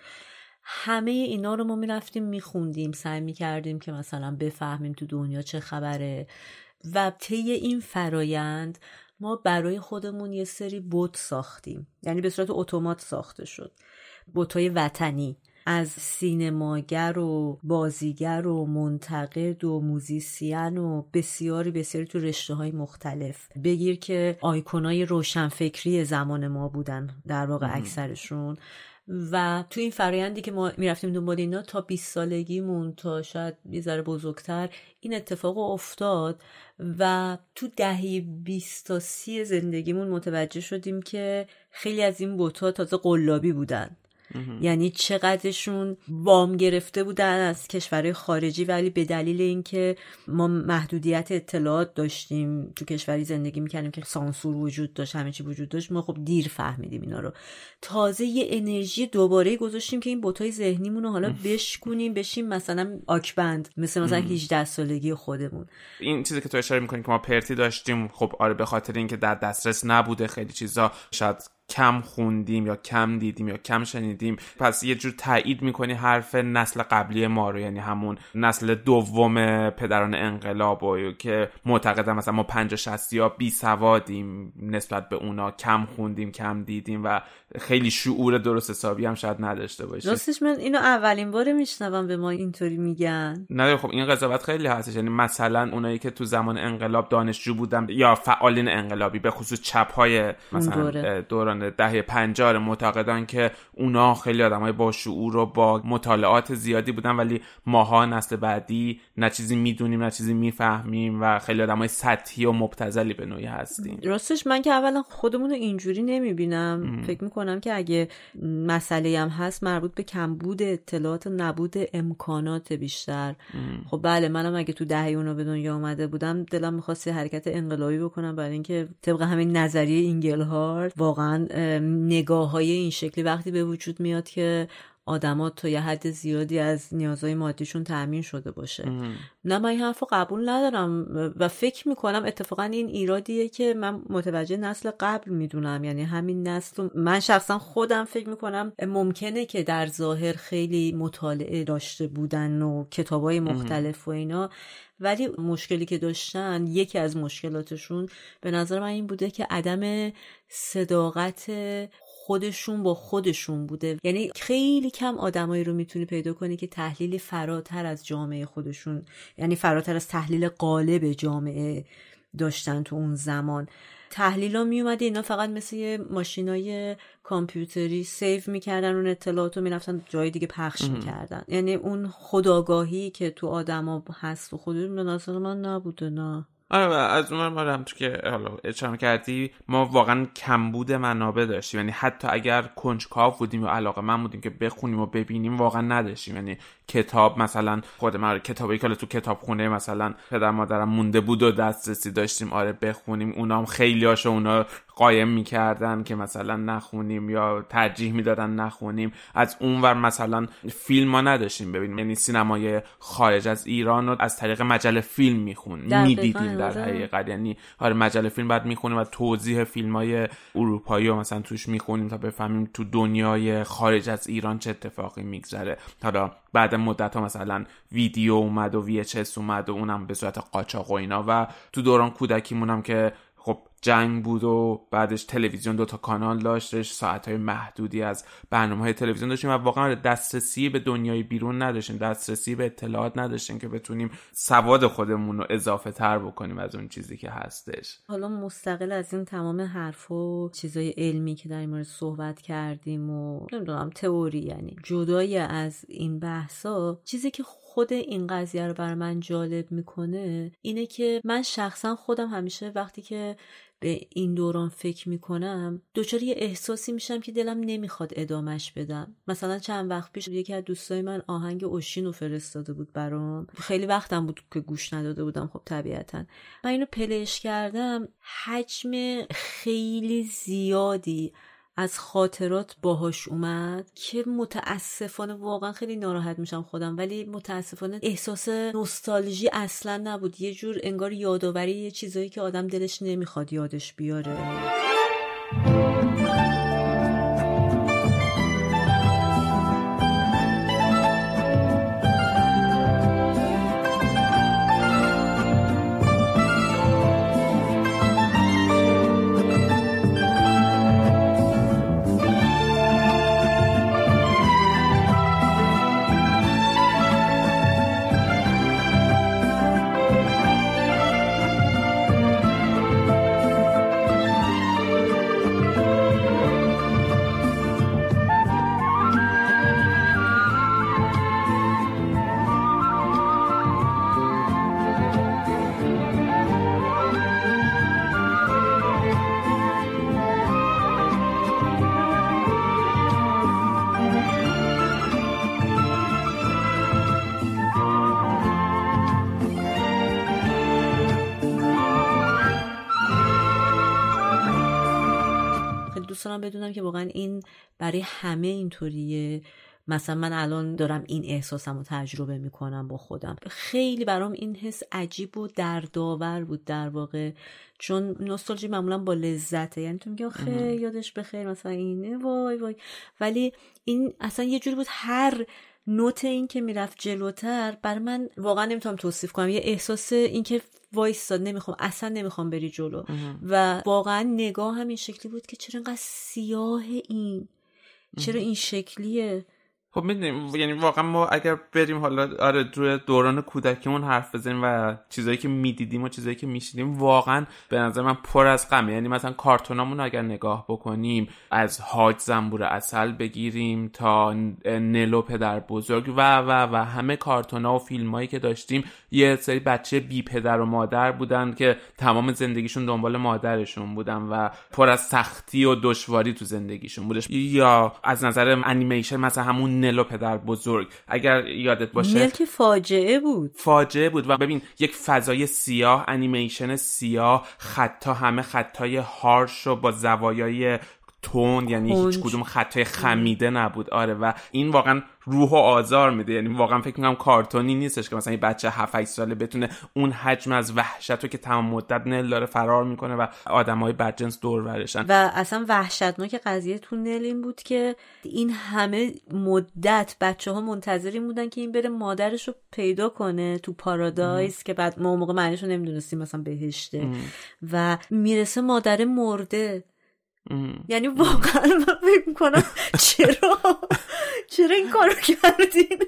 همه اینا رو ما میرفتیم میخوندیم، سعی میکردیم که مثلا بفهمیم تو دنیا چه خبره و طی این فرایند ما برای خودمون یه سری بوت ساختیم، یعنی به صورت اتومات ساخته شد. بوت‌های وطنی از سینماگر و بازیگر و منتقد و موزیسین و بسیاری بسیاری تو رشته‌های مختلف، بگیر که آیکونای روشنفکری زمان ما بودن در واقع اکثرشون. و تو این فرآیندی که ما میرفتیم دنبال اینا تا بیست سالگیمون تا شاید یه ذره بزرگتر این اتفاق افتاد و تو دهه بیست تا سی زندگیمون متوجه شدیم که خیلی از این بوت‌ها تازه قلابی بودن. یعنی چقدرشون وام گرفته بودن از کشورهای خارجی، ولی به دلیل اینکه ما محدودیت اطلاعات داشتیم، تو کشوری زندگی میکردیم که سانسور وجود داشت، همه چی وجود داشت، ما خب دیر فهمیدیم اینا رو. تازه یه انرژی دوباره گذاشتیم که این بوتای ذهنیمون رو حالا بشکونیم بشیم مثلا آکبند، مثل مثلا هجده سالگی خودمون. این چیزی که تو اشاره میکنی که ما پرتی داشتیم، خب آره، به خاطر اینکه در دسترس نبوده خیلی چیزا، شاید کم خوندیم یا کم دیدیم یا کم شنیدیم. پس یه جور تایید میکنی حرف نسل قبلی ما رو، یعنی همون نسل دوم پدران انقلاب رو که معتقدن مثلا ما پنجاه شصتیا بی سوادیم، نسبت به اونا کم خوندیم کم دیدیم و خیلی شعور درست حسابی هم شاید نداشته باشیم. راستش من اینو اولین باره میشنوم به ما اینطوری میگن. نه خب این قضاوت خیلی هستش، یعنی مثلا اونایی که تو زمان انقلاب دانشجو بودن یا فعالین انقلابی، به خصوص چپ‌های مثلا دوران دهه پنجاه، معتقدن که اونا خیلی آدمای با شعور و با مطالعات زیادی بودن، ولی ماها نسل بعدی نه چیزی میدونیم نه چیزی میفهمیم و خیلی آدمای سطحی و مبتذلی به نوعی هستیم. راستش من که اولا خودمون رو اینجوری نمیبینم. ام. فکر میکنم که اگه مسئله هم هست مربوط به کمبود اطلاعات و نبود امکانات بیشتر. ام. خب بله، منم اگه تو دهه اونا به دنیا اومده بودم دلم می‌خواست حرکت انقلابی بکنم، برای اینکه طبق همین نظریه انگلهارت واقعا نگاه‌های این شکلی وقتی به وجود میاد که آدما تا یه حد زیادی از نیازهای مادیشون تأمین شده باشه. نه، من این حرفو قبول ندارم و فکر میکنم اتفاقا این ایرادیه که من متوجه نسل قبل میدونم، یعنی همین نسل. من شخصا خودم فکر میکنم ممکنه که در ظاهر خیلی مطالعه داشته بودن و کتابای مختلف و اینا، ولی مشکلی که داشتن، یکی از مشکلاتشون به نظر من این بوده که عدم صداقت خودشون با خودشون بوده. یعنی خیلی کم آدمایی رو میتونی پیدا کنی که تحلیل فراتر از جامعه خودشون، یعنی فراتر از تحلیل قالب جامعه داشتن. تو اون زمان تحلیلا میومده، اینا فقط مثل یه ماشینای کامپیوتری سیو میکردن اون اطلاعاتو، میرفتن جای دیگه پخش میکردن. یعنی اون خودآگاهی که تو آدما هست و خودمون به نظر من نبوده. نه آره، از اونم آره، همونطور که حالا اشاره کردی ما واقعا کمبود منابع داشتیم، یعنی حتی اگر کنجکاو بودیم و علاقه‌مند بودیم که بخونیم و ببینیم واقعا نداشتیم. یعنی کتاب مثلا خود من کتابی که تو کتابخونه مثلا پدر مادرم مونده بود و دسترسی داشتیم آره بخونیم، اونام خیلی هاشو اونا قایم میکردن که مثلا نخونیم یا ترجیح میدادن نخونیم. از اونور مثلا فیلم ها نداشتیم ببینیم، یعنی سینمای خارج از ایران رو از طریق مجله فیلم میخون میدیدیم در حقیقت. یعنی آره مجله فیلم بعد میخونیم و توضیح فیلمای اروپایی رو مثلا توش میخونیم تا بفهمیم تو دنیای خارج از ایران چه اتفاقی میگذره. حالا بعد مدت ها مثلا ویدیو اومد و وی اچ اس اومد و اونم به صورت قاچاق و اینا. و تو دوران کودکیمون هم که خب جنگ بود و بعدش تلویزیون دوتا کانال داشتش، ساعتهای محدودی از برنامه‌های تلویزیون داشتیم و واقعا دسترسی به دنیای بیرون نداشتیم، دسترسی به اطلاعات نداشتیم که بتونیم سواد خودمون رو اضافه تر بکنیم از اون چیزی که هستش. حالا مستقل از این تمام حرف و چیزای علمی که در این مورد صحبت کردیم و نمیدونم تئوری، یعنی جدای از این بحثا، چیزی که خود این قضیه رو برای من جالب میکنه اینه که من شخصا خودم همیشه وقتی که به این دوران فکر میکنم دچار یه احساسی میشم که دلم نمیخواد ادامش بدم. مثلا چند وقت پیش یکی از دوستای من آهنگ اوشینو فرستاده بود برام، خیلی وقتم بود که گوش نداده بودم، خب طبیعتا من اینو پلش کردم، حجم خیلی زیادی از خاطرات باهاش اومد که متاسفانه واقعا خیلی ناراحت میشم خودم، ولی متاسفانه احساس نوستالژی اصلا نبود، یه جور انگار یادآوری یه چیزایی که آدم دلش نمیخواد یادش بیاره. بدونم که واقعا این برای همه اینطوریه. مثلا من الان دارم این احساسم رو تجربه میکنم با خودم، خیلی برام این حس عجیب و دردآور بود در واقع، چون نوستالژی معمولا با لذته، یعنی تو میگی آخه یادش بخیر مثلا اینه وای وای، ولی این اصلا یه جوری بود، هر نوت این که میرفت جلوتر بر من واقعا نمیتونم توصیف کنم، یه احساس این که وایستاد نمیخوام اصلا نمیخوام بری جلو اه. و واقعا نگاه هم این شکلی بود که چرا اینقدر سیاه، این چرا این شکلیه. خب میدونیم یعنی واقعا ما اگر بریم حالا آره روی دوران کودکیمون حرف بزنیم و چیزایی که میدیدیم و چیزایی که میشیدیم واقعا به نظر من پر از غمه. یعنی مثلا کارتونامون اگر نگاه بکنیم، از حاج زنبور عسل بگیریم تا نلو پدر بزرگ و و و همه کارتونا و فیلمایی که داشتیم، یه سری بچه بی پدر و مادر بودن که تمام زندگیشون دنبال مادرشون بودن و پر از سختی و دشواری تو زندگیشون بودش. یا از نظر انیمیشن مثلا همون نلو پدر بزرگ اگر یادت باشه، نل که فاجعه بود، فاجعه بود و ببین یک فضای سیاه، انیمیشن سیاه، خطا همه خطای هارش و با زوایای تون، یعنی هیچ کدوم خطای خمیده نبود. آره و این واقعا روح و آزار میده، یعنی واقعا فکر میکنم کارتونی نیستش که مثلا یه بچه هفت هشت ساله بتونه اون حجم از وحشت رو که تمام مدت نل داره فرار میکنه و آدمای بدجنس دور ورشن. و اصلا وحشتناک قضیه تو نل این بود که این همه مدت بچه‌ها منتظر این بودن که این بره مادرش رو پیدا کنه تو پارادایس ام. که بعد ما اون موقع معنیش رو نمیدونستیم، مثلا بهشته ام. و میرسه مادر مرده. یعنی واقعا من فکر میکنم چرا چرا این کارو کردین؟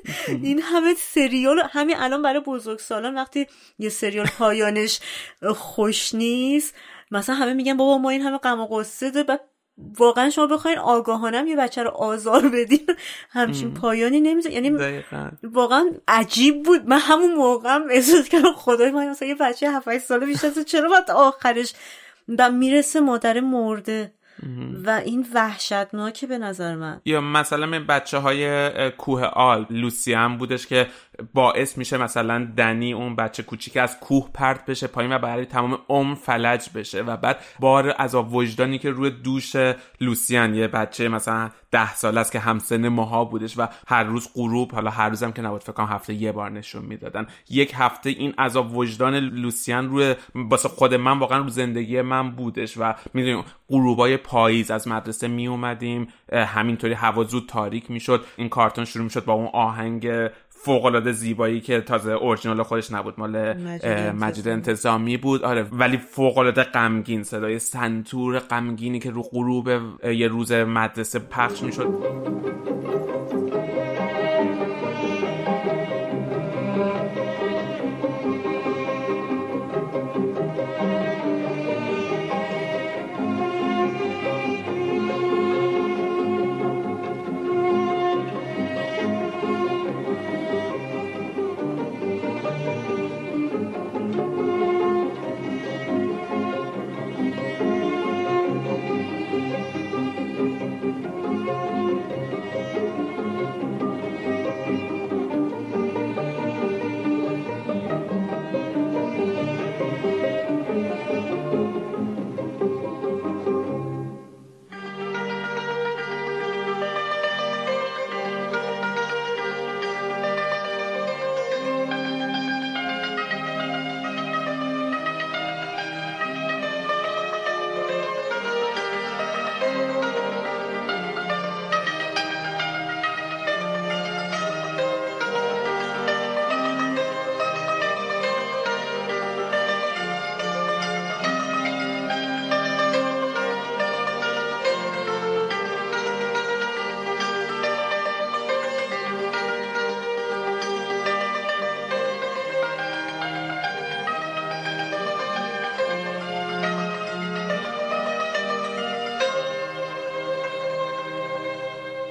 این همه سریال، همین الان برای بزرگسالان وقتی یه سریال پایانش خوش نیست مثلا همه میگن بابا ما این همه غم و قصه داره، واقعا شما بخواین آگاهانه هم یه بچه رو آزار بدین همچین پایانی نمیذاره. یعنی واقعا عجیب بود، من همون موقعم احساس کردم خدای من مثلا یه بچه هفت هشت ساله بیشتر چرا بعد آخرش بعد میرسه مادر مرده و این وحشتناکه به نظر من. یا مثلا من بچه های کوه آل لوسی هم بودش که باعث میشه مثلا دنی اون بچه کوچیک از کوه پرت بشه پایین و برای تمام عمر فلج بشه و بعد بار عذاب وجدانی که روی دوش لوسیان، یه بچه مثلا ده ساله است که همسن ماها بودش و هر روز غروب، حالا هر روزم که نبود فکر کنم هفته یه بار نشون میدادن، یک هفته این عذاب وجدان لوسیان روی واسه خود من واقعا رو زندگی من بودش و میدونیم غروبای پاییز از مدرسه می اومدیم همینطوری هوا زود تاریک میشد، این کارتون شروع میشد با اون آهنگ فوق‌العاده زیبایی که تازه اورجینال خودش نبود، مال مجید انتظامی بود، آره، ولی فوق‌العاده غمگین، صدای سنتور غمگینی که رو غروب یه روز مدرسه پخش می‌شد.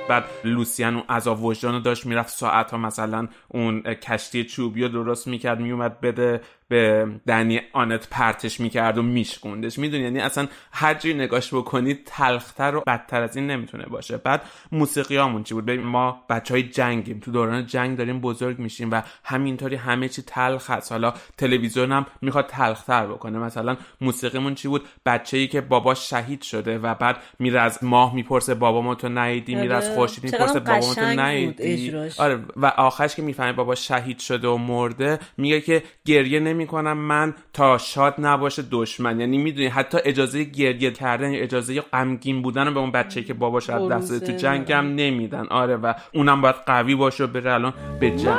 بعد لوسیان عذاب وجدان داشت میرفت ساعت ها مثلا اون کشتی چوبی رو درست میکرد، میومد بده به دنی آنت پرتش میکرد و میشکوندش، میدونی، یعنی اصلا هر جوری نگاش بکنید تلختر و بدتر از این نمیتونه باشه. بعد موسیقیامون چی بود؟ ما بچهای جنگیم، تو دوران جنگ داریم بزرگ میشیم و همینطوری همه چی تلخ است. حالا تلویزیون هم میخواد تلختر بکنه، مثلا موسیقیمون چی بود؟ بچه‌ای که باباش شهید شده و بعد میره از ماه میپرسه بابا ما تو نیدی، میره از خورشید میپرسه بابا ما تو نیدی، آره، و آخرش که میفهمه بابا شهید شده و مرده میگه که گریه میکنم من تا شاد نباشه دشمن، یعنی میدونی حتی اجازه گریه کردن یا اجازه غمگین بودن رو به اون بچه‌ای که باباش از دست داده تو جنگ هم نمیدن، آره، و اونم باید قوی باشه و بره الان به جنگ.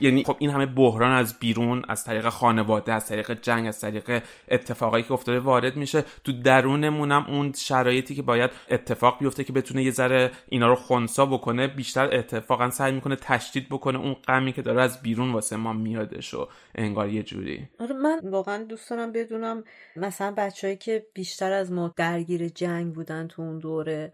یعنی خب این همه بحران از بیرون، از طریق خانواده، از طریق جنگ، از طریق اتفاقایی که افتاده وارد میشه، تو درونمون هم اون شرایطی که باید اتفاق بیفته که بتونه یه ذره اینا رو خنثی بکنه بیشتر اتفاقا سعی میکنه تشدید بکنه اون غمی که داره از بیرون واسه ما میادش و انگار یه جوری. آره، من واقعا دوست دارم بدونم مثلا بچه‌ای که بیشتر از ما درگیر جنگ بودن تو اون دوره،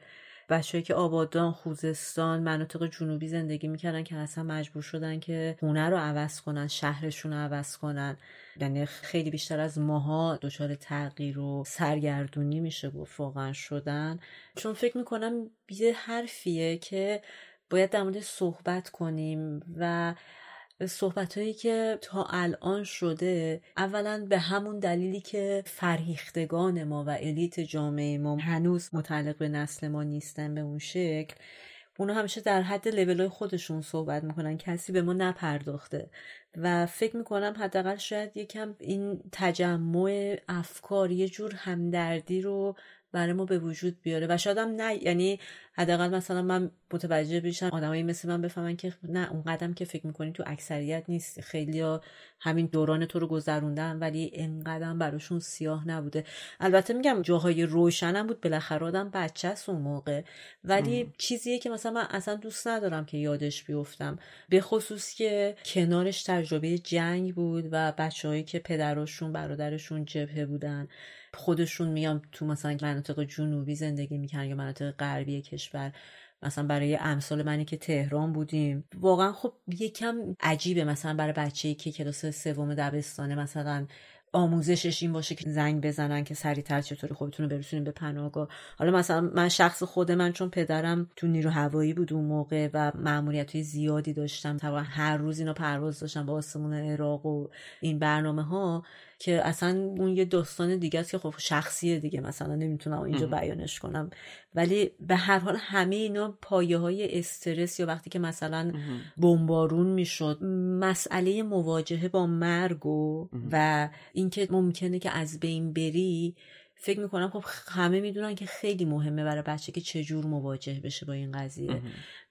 بچه‌ای که آبادان، خوزستان، مناطق جنوبی زندگی میکردن که اصلا مجبور شدن که خونه رو عوض کنن، شهرشون رو عوض کنن، یعنی خیلی بیشتر از ماها دچار تغییر و سرگردونی میشه گفت واقعا شدن. چون فکر میکنم یه حرفیه که باید در موردش صحبت کنیم و صحبتایی که تا الان شده، اولا به همون دلیلی که فرهیختگان ما و الیت جامعه ما هنوز متعلق به نسل ما نیستن به اون شکل، اونا همیشه در حد لیولای خودشون صحبت میکنن، کسی به ما نپرداخته و فکر میکنم حداقل شاید یکم این تجمع افکار یه جور همدردی رو برای ما به وجود بیاره و شاید هم نه، یعنی حداقل مثلا من متوجه بشم آدمایی مثل من بفهمن که نه اون قدم که فکر میکنی تو اکثریت نیست، خیلیا همین دوران تو رو گذروندن ولی انقدرم براشون سیاه نبوده. البته میگم جاهای روشنم بود، بالاخره آدم بچه است اون موقع، ولی ام. چیزیه که مثلا من اصلا دوست ندارم که یادش بیفتم، به خصوص که کنارش تجربه جنگ بود و بچه‌هایی که پدرشون برادرشون جبهه بودن، خودشون میام تو مثلا مناطق جنوبی زندگی میکنن یا مناطق غربی کشور، مثلا برای امثال منی که تهران بودیم واقعا خب یکم عجیبه مثلا برای بچه‌ای که کلاس سوم دبستانه مثلا آموزشش این باشه که زنگ بزنن که سریعتر چطوری خودتون رو برسونین به پناهگاه. حالا مثلا من شخص خود من چون پدرم تو نیرو هوایی بود اون موقع و مأموریت‌های زیادی داشتم، طبعا هر روز اینا پرواز داشتم با آسمون عراق و این برنامه‌ها که اصلا اون یه داستان دیگه است که خب شخصیه دیگه، مثلا نمیتونم اینجا بیانش کنم، ولی به هر حال همه اینا پایه‌های استرس یا وقتی که مثلا بمبارون میشد، مسئله مواجهه با مرگ و, و اینکه ممکنه که از بین بری، فکر میکنم خب همه میدونن که خیلی مهمه برای بچه که چجور مواجه بشه با این قضیه.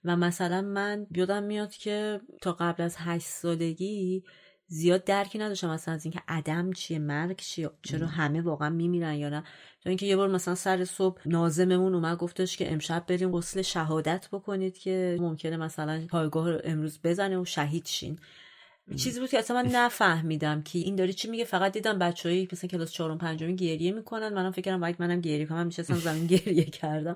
و مثلا من یادم میاد که تا قبل از هشت سالگی زیاد درکی نداشتم مثلا از اینکه عدم چیه، مرگ چیه، چرا همه واقعا میمیرن یا نه. تا اینکه یه بار مثلا سر صبح ناظممون اومد گفتش که امشب بریم غسل شهادت بکنید که ممکنه مثلا پایگاه رو امروز بزنه و شهید شین. چیزی بود که اصلا من نفهمیدم که این داره چی میگه، فقط دیدم بچه‌ای مثلا کلاس چهارم پنجم گریه میکنن، منم فکر کردم وقت منم گریه کنم، میشه مثلا زمین گریه کردم،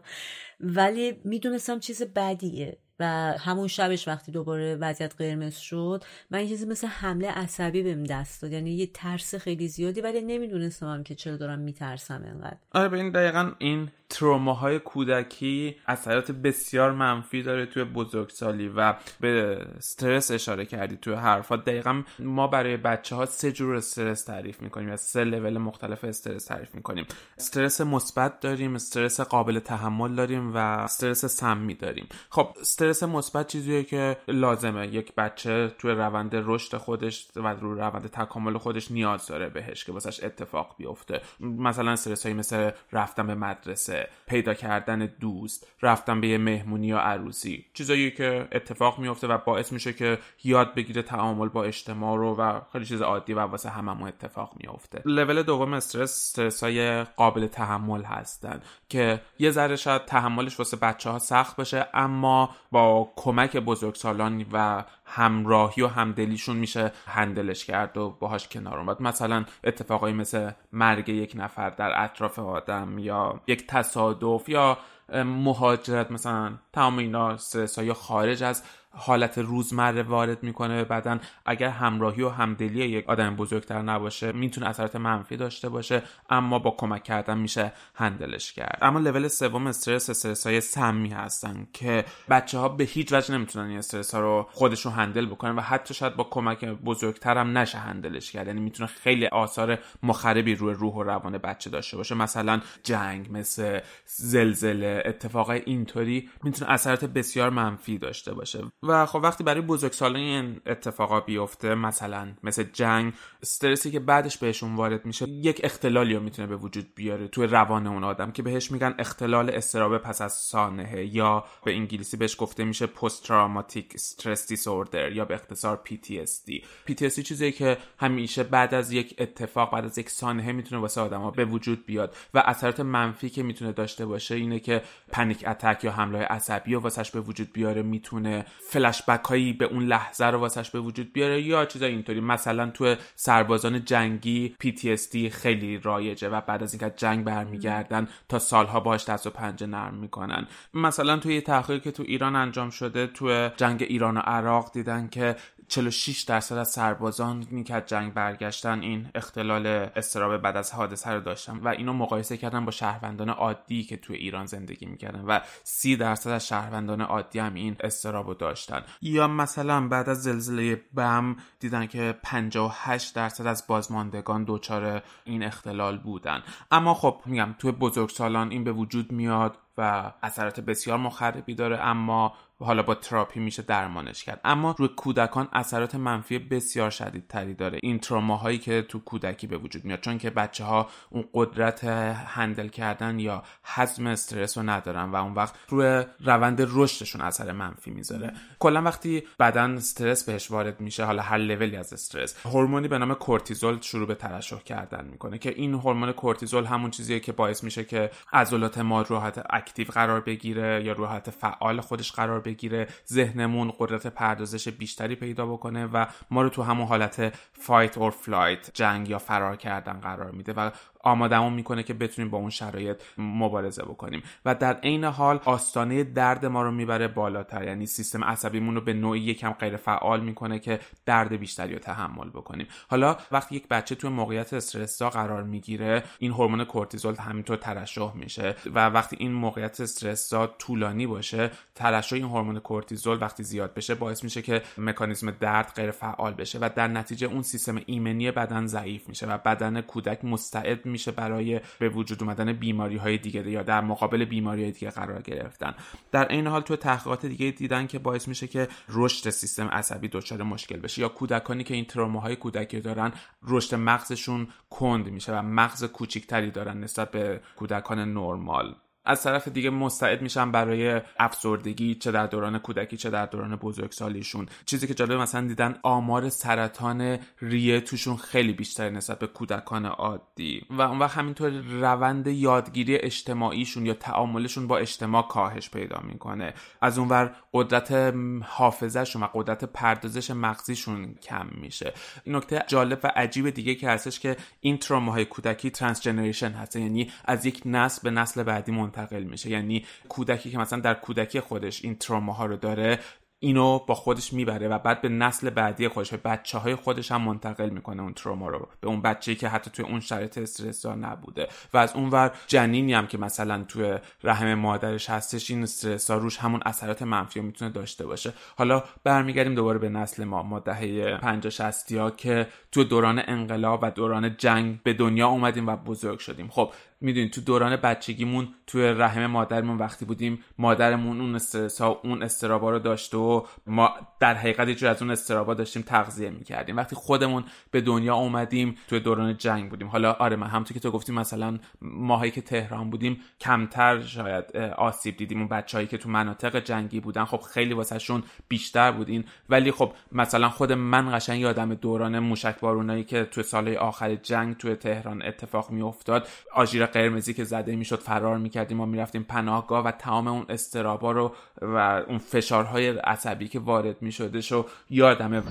ولی میدونستم چیز بدیه. و همون شبش وقتی دوباره وضعیت قرمز شد، من یه چیزی مثل حمله عصبی بهم دست داد، یعنی یه ترس خیلی زیادی، ولی نمیدونستم هم که چرا دارم میترسم اینقدر. آره ببین دقیقاً این تروماهای کودکی اثرات بسیار منفی داره توی بزرگسالی و به استرس اشاره کردی توی حرفات. دقیقاً ما برای بچه‌ها سه جور استرس تعریف می‌کنیم، از سه لول مختلف استرس تعریف می‌کنیم. استرس مثبت داریم، استرس قابل تحمل داریم و استرس سمی داریم. خب استرس مثبت چیزیه که لازمه یک بچه توی روند رشد خودش و روی روند تکامل خودش نیاز داره بهش که واسش اتفاق بیفته. مثلا استرسایی مثل رفتن به مدرسه، پیدا کردن دوست، رفتن به یه مهمونی یا عروسی، چیزایی که اتفاق میفته و باعث میشه که یاد بگیره تعامل با اجتماع رو و خیلی چیز عادی و واسه هممون اتفاق میفته. لول دوم استرس، استرسای قابل تحمل هستن که یه ذره شاید تحملش واسه بچه‌ها سخت بشه، اما با کمک بزرگسالان و همراهی و همدلیشون میشه هندلش کرد و باهاش کنار اومد. مثلا اتفاقایی مثل مرگ یک نفر در اطراف آدم یا یک تصادف یا مهاجرت، مثلا تمام اینا استرس‌های خارج از حالت روزمره وارد میکنه بدن. اگر همراهی و همدلی یک آدم بزرگتر نباشه میتونه اثرات منفی داشته باشه، اما با کمک کردن میشه هندلش کرد. اما لول سوم استرس، استرس های سمی هستن که بچه ها به هیچ وجه نمیتونن این استرس ها رو خودشون هندل بکنن و حتی شاید با کمک بزرگتر هم نشه هندلش کرد، یعنی میتونه خیلی آثار مخربی روی روح و روان بچه داشته باشه، مثلا جنگ، مثل زلزله، اتفاقای اینطوری میتونه اثرات بسیار منفی داشته باشه. و خب وقتی برای بزرگسالان این اتفاقا بیفته، مثلا مثل جنگ، استرسی که بعدش بهشون وارد میشه یک اختلالی رو میتونه به وجود بیاره توی روان اون آدم که بهش میگن اختلال استراب پس از سانحه، یا به انگلیسی بهش گفته میشه پست تروماتیک استرس دیسوردر یا به اختصار پی تی اس دی. پی تی اس دی چیزیه که همیشه بعد از یک اتفاق، بعد از یک سانحه میتونه واسه آدما به وجود بیاد و اثرات منفی که میتونه داشته باشه اینه که پنیک اتک یا حمله عصبی واسش به وجود بیاره، میتونه فلش بک هایی به اون لحظه رو واسش به وجود بیاره یا چیزای اینطوری. مثلا تو سربازان جنگی پی تی اس دی خیلی رایجه و بعد از اینکه جنگ برمیگردن تا سالها باهاش دست و پنجه نرم میکنن. مثلا تو یه تحقیقی که تو ایران انجام شده، تو جنگ ایران و عراق دیدن که چهل و شش درصد از سربازان که از جنگ برگشتن این اختلال اضطراب بعد از حادثه رو داشتن و اینو مقایسه کردن با شهروندان عادی که توی ایران زندگی میکردن و سی درصد از شهروندان عادی هم این اضطراب رو داشتن. یا مثلا بعد از زلزله بم دیدن که پنجاه و هشت درصد از بازماندگان دچار این اختلال بودن. اما خب میگم توی بزرگسالان این به وجود میاد و اثرات بسیار مخربی داره، اما حالا با تراپی میشه درمانش کرد. اما روی کودکان اثرات منفی بسیار شدیدتری داره این تروماهایی که تو کودکی به وجود میاد، چون که بچه ها اون قدرت هندل کردن یا هضم استرس رو ندارن و اون وقت روی روند رشدشون اثر منفی میذاره. کلا وقتی بدن استرس بهش وارد میشه، حالا هر لولی از استرس، هورمونی به نام کورتیزول شروع به ترشح کردن میکنه که این هورمون کورتیزول همون چیزیه که باعث میشه که عضلات ما رو حالت اکتیو قرار بگیره یا رو حالت فعال خودش قرار بگیره. گیره ذهنمون قدرت پردازش بیشتری پیدا بکنه و ما رو تو همون حالت فایت اور فلایت، جنگ یا فرار کردن قرار میده و آمادمون میکنه که بتونیم با اون شرایط مبارزه بکنیم و در عین حال آستانه درد ما رو میبره بالاتر، یعنی سیستم عصبیمون رو به نوعی یکم غیر فعال میکنه که درد بیشتری رو تحمل بکنیم. حالا وقتی یک بچه توی موقعیت استرس‌زا قرار میگیره، این هورمون کورتیزول همینطور ترشح میشه و وقتی این موقعیت استرس‌زا طولانی باشه، ترشح این هورمون کورتیزول وقتی زیاد بشه باعث میشه که مکانیزم درد غیر فعال بشه و در نتیجه اون سیستم ایمنی بدن ضعیف میشه و بدن کودک مستعد میشه برای به وجود اومدن بیماری‌های دیگه یا در مقابل بیماری‌های دیگه قرار گرفتن. در این حال تو تحقیقات دیگه دیدن که باعث میشه که رشد سیستم عصبی دچار مشکل بشه یا کودکانی که این تروماهای کودکی دارن رشد مغزشون کند میشه و مغز کوچیک‌تری دارن نسبت به کودکان نرمال. از طرف دیگه مستعد میشن برای افسردگی، چه در دوران کودکی چه در دوران بزرگسالیشون. چیزی که جالب مثلا دیدن آمار سرطان ریه توشون خیلی بیشتر نسبت به کودکان عادی و اون وقت همینطور روند یادگیری اجتماعیشون یا تعاملشون با اجتماع کاهش پیدا میکنه. از اونور قدرت حافظهشون و قدرت پردازش مغزیشون کم میشه. نکته جالب و عجیب دیگه که هستش که این تروماهای کودکی ترانسجنریشن هست، یعنی از یک نسل به نسل بعدی منتقل میشه. یعنی کودکی که مثلا در کودکی خودش این تروماها رو داره، اینو با خودش میبره و بعد به نسل بعدی خودش، به بچه‌های خودش هم منتقل میکنه اون تروما رو، به اون بچه‌ای که حتی توی اون شرایط استرس‌زا نبوده. و از اونور جنینی هم که مثلا توی رحم مادرش هستش، این استرس‌ها روش همون اثرات منفی رو میتونه داشته باشه. حالا برمیگردیم دوباره به نسل ما، ما دهه پنجاه شصتیا که تو دوران انقلاب و دوران جنگ به دنیا اومدیم و بزرگ شدیم. خب میدونید تو دوران بچگیمون توی رحم مادرمون وقتی بودیم، مادرمون اون استرس‌ها، اون استرابا رو داشت و ما در حقیقت یه جور از اون استرابا داشتیم تغذیه می‌کردیم. وقتی خودمون به دنیا اومدیم توی دوران جنگ بودیم. حالا آره، من همونطور که تو گفتیم مثلا ماهایی که تهران بودیم کمتر شاید آسیب دیدیم. اون بچه‌هایی که تو مناطق جنگی بودن خب خیلی واسهشون بیشتر بودین، ولی خب مثلا خود من قشنگ یادم دوران موشک بارونایی که تو سال‌های آخر جنگ توی تهران اتفاق می‌افتاد، آژیر قرمزی که زده میشد فرار میکردیم، ما میرفتیم پناهگاه و تمام اون استرابا رو و اون فشارهای عصبی که وارد میشدش و یادمه.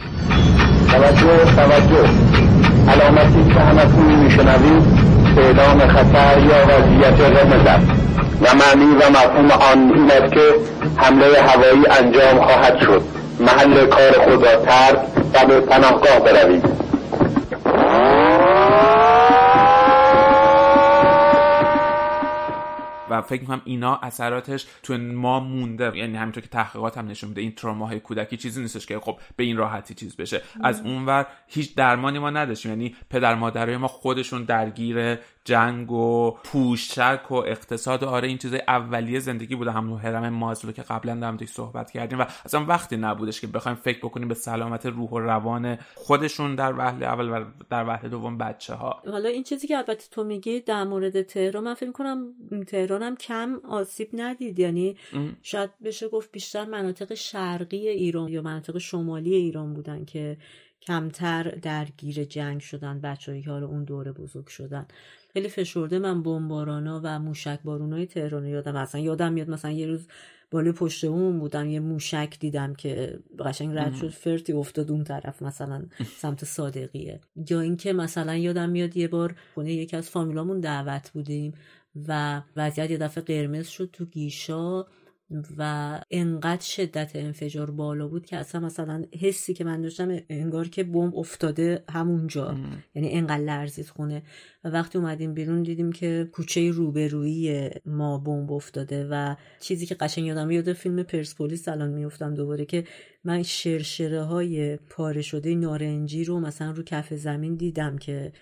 توجه توجه علامتی که همتون میشنوید اعلام خطر یا وضعیت قرمز است و معنی و مفهوم آن این است که حمله هوایی انجام خواهد شد. محل کار خود را ترک و به پناهگاه بروید. و فکر می‌کنم اینا اثراتش تو ما مونده، یعنی همینطور که تحقیقات هم نشون میده این تروماهای کودکی چیزی نیستش که خب به این راحتی چیز بشه. از اونور هیچ درمانی ما نداشتیم، یعنی پدر مادرای ما خودشون درگیر جنگ و پوشک و اقتصاد و آره این چیزای اولیه زندگی بوده، همون هرم مازلو که قبلا در موردش صحبت کردیم و اصلا وقتی نبودش که بخوایم فکر بکنیم به سلامت روح و روان خودشون در وهله اول و در وهله دوم بچه‌ها. حالا این چیزی که البته تو میگی در مورد تهران، من فکر می‌کنم تهرانم کم آسیب ندید، یعنی ام. شاید بشه گفت بیشتر مناطق شرقی ایران یا مناطق شمالی ایران بودن که کمتر درگیر جنگ شدن بچه‌ای که حالا اون دوره بزرگ شدن. خیلی فشرده من بمبارانا و موشک بارونای تهران یادم، اصلا یادم میاد مثلا یه روز بالای پشت بوم بودم، یه موشک دیدم که قشنگ رد شد فرتی افتاد اون طرف مثلا سمت صادقیه. یا اینکه مثلا یادم میاد یه بار خونه یکی از فامیلامون دعوت بودیم و وضعیت یه دفعه قرمز شد تو گیشا و انقدر شدت انفجار بالا بود که اصلا مثلا حسی که من داشتم انگار که بمب افتاده همونجا، یعنی انقدر لرزید خونه. و وقتی اومدیم بیرون دیدیم که کوچه روبرویی ما بمب افتاده. و چیزی که قشنگ یادم میاد فیلم پرسپولیس الان میافتم دوباره، که من شرشره های پاره شده نارنجی رو مثلا رو کف زمین دیدم که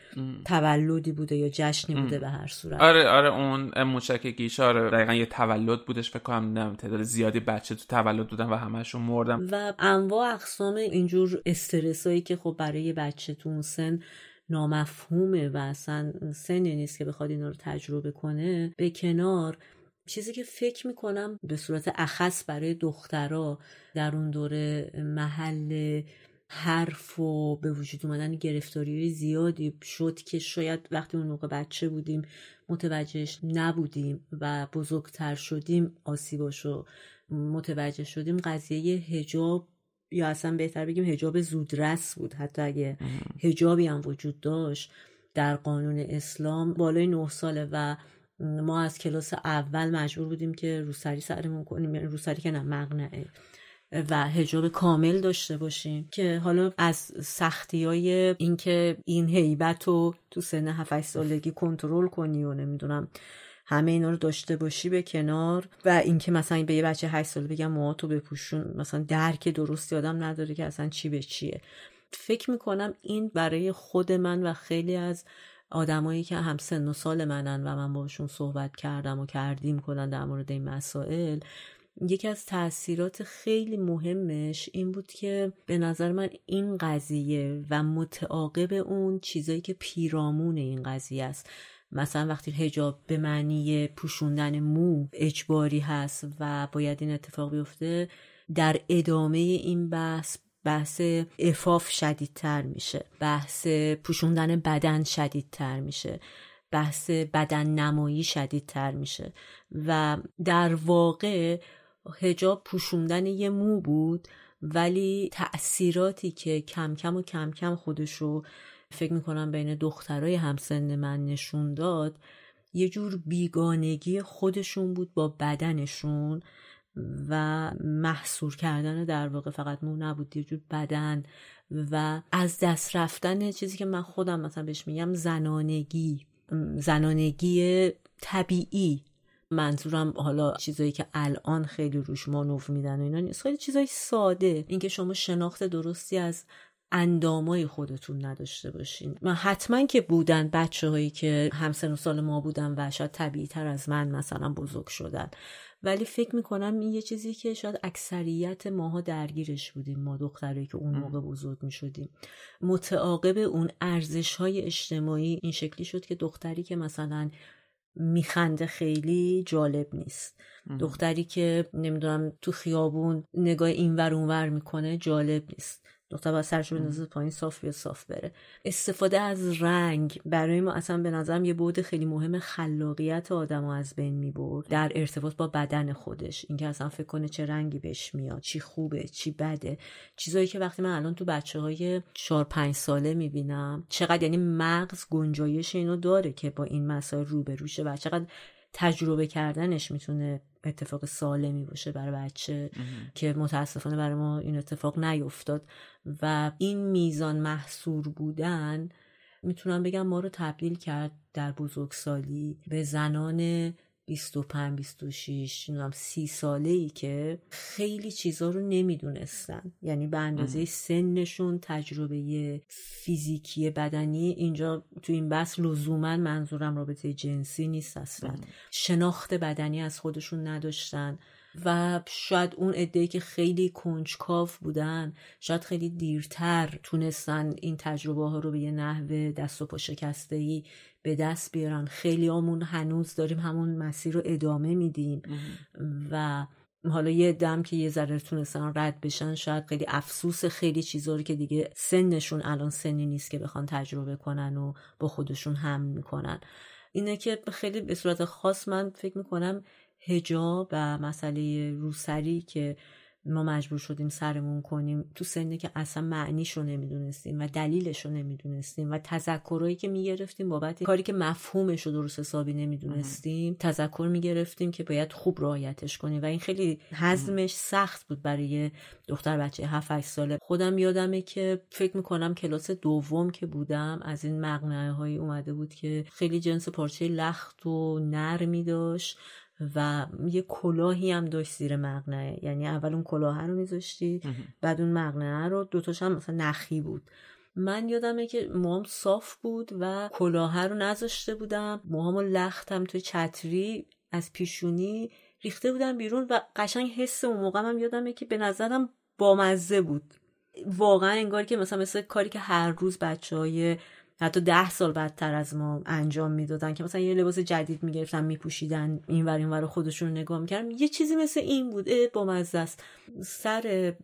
تولدی بوده یا جشنی بوده. به هر صورت آره آره اون موشک گیش آره دقیقاً یه تولد بودش فکر کنم، نه تعداد زیادی بچه تو تولد بودن و همه‌شون مردن. و انواع اقسام اینجور استرسایی که خب برای بچه تو اون سن نامفهومه و اصلا سنی نیست که بخواد اینا رو تجربه کنه. به کنار، چیزی که فکر میکنم به صورت اخص برای دخترها در اون دوره محل حرف و به وجود اومدن گرفتاری زیادی شد که شاید وقتی اون موقع بچه بودیم متوجهش نبودیم و بزرگتر شدیم آسیباشو متوجه شدیم. قضیه حجاب، یا اصلا بهتر بگیم حجاب زودرس بود، حتی اگه حجابی هم وجود داشت در قانون اسلام بالای نه ساله. و ما از کلاس اول مجبور بودیم که روسری سرمون کنیم، روسری که نه مقنعه، و حجاب کامل داشته باشیم. که حالا از سختیای این که این هیبت رو تو سن هفت سالگی کنترل کنی و نمیدونم همه اینا رو داشته باشی به کنار، و اینکه مثلا به یه بچه هشت ساله بگم موهاتو بپوشون، مثلا درک درستی آدم نداره که اصلا چی به چیه. فکر میکنم این برای خود من و خیلی از آدمایی که هم سن و سال منن و من باشون صحبت کردم و کردیم کردن در مورد این مسائل، یکی از تأثیرات خیلی مهمش این بود که به نظر من این قضیه و متعاقب اون چیزایی که پیرامون این قضیه است، مثلا وقتی حجاب به معنی پوشوندن مو اجباری هست و باید این اتفاق بیفته، در ادامه این بحث بحث عفاف شدیدتر میشه، بحث پوشوندن بدن شدیدتر میشه، بحث بدن نمایی شدیدتر میشه. و در واقع حجاب پوشوندن یه مو بود، ولی تأثیراتی که کم کم و کم کم خودشو فکر میکنم بین دخترای همسن من نشون داد، یه جور بیگانگی خودشون بود با بدنشون و محصور کردن در واقع فقط مو نبود، یه جور بدن و از دست رفتن چیزی که من خودم مثلا بهش میگم زنانگی، زنانگی طبیعی. منظورم حالا چیزایی که الان خیلی روش مانور میدن و اینا نیست، خیلی چیزای ساده، اینکه شما شناخت درستی از اندامای خودتون نداشته باشین. من حتما که بودن بچه‌هایی که همسن و سال ما بودن و شاید طبیعی‌تر از من مثلا بزرگ شدن، ولی فکر میکنم این یه چیزی که شاید اکثریت ماها درگیرش بودیم، ما دخترایی که اون موقع بزرگ میشدیم. متعاقب اون ارزش‌های اجتماعی این شکلی شد که دختری که مثلا میخنده خیلی جالب نیست، دختری که نمیدونم تو خیابون نگاه اینور اونور میکنه جالب نیست، دختر با سرش بندازه پایین صاف بیا صاف بره. استفاده از رنگ برای ما اصلا به نظرم یه بعد خیلی مهم خلاقیت آدمو از بین میبرد در ارتباط با بدن خودش، اینکه اصلا فکر کنه چه رنگی بهش میاد، چی خوبه چی بده. چیزایی که وقتی من الان تو بچه‌های چهار پنج ساله میبینم چقدر یعنی مغز گنجایش اینو داره که با این مسائل روبرو شه و چقدر تجربه کردنش میتونه اتفاق سالمی باشه برای بچه که متاسفانه برای ما این اتفاق نیفتاد. و این میزان محصور بودن میتونم بگم ما رو تبدیل کرد در بزرگسالی به زنان بیست و پنج بیست و شش نمیدونم سی ساله‌ای که خیلی چیزا رو نمیدونستن، یعنی به اندازه سنشون تجربه فیزیکی بدنی، اینجا تو این بحث لزوما منظورم رابطه جنسی نیست، اصلا شناخت بدنی از خودشون نداشتن. و شاید اون عده‌ای که خیلی کنجکاو بودن شاید خیلی دیرتر تونستن این تجربه ها رو به یه نحو دست و پا شکسته‌ای به دست بیارن. خیلی همون هنوز داریم همون مسیر رو ادامه میدیم و حالا یه دم که یه ذره تونستن رد بشن شاید خیلی افسوس خیلی چیزا رو که دیگه سنشون الان سنی نیست که بخوان تجربه کنن و با خودشون هم میکنن. اینه که خیلی به صورت خاص من فکر میکنم حجاب و مسئله روسری که ما مجبور شدیم سرمون کنیم تو سنی که اصلا معنیشو نمیدونستیم و دلیلشو نمیدونستیم و تذکرایی که میگرفتیم بابت کاری که مفهومشو درست حسابی نمیدونستیم، تذکر میگرفتیم که باید خوب رعایتش کنیم و این خیلی هضمش سخت بود برای دختر بچه هفت هشت ساله. خودم یادمه که فکر میکنم کلاس دوم که بودم از این مقنعه هایی اومده بود که خیلی جنس پارچه لخت و نرمی داشت و یه کلاهی هم داشت زیر مقنعه، یعنی اول اون کلاه رو میذاشتی بعد اون مقنعه رو، دوتاش هم مثلا نخی بود. من یادمه که موهام صاف بود و کلاه رو نذاشته بودم، موهامو لختم توی چتری از پیشونی ریخته بودم بیرون و قشنگ حس اون موقع هم یادمه که به نظرم بامزه بود، واقعا انگار که مثلا مثل کاری که هر روز بچهای حتی ده سال بعدتر از ما انجام میدادن که مثلا یه لباس جدید میگرفتن میپوشیدن اینور اینور خودشون رو نگاه میکردن، یه چیزی مثل این بود. اه بامزه است. سر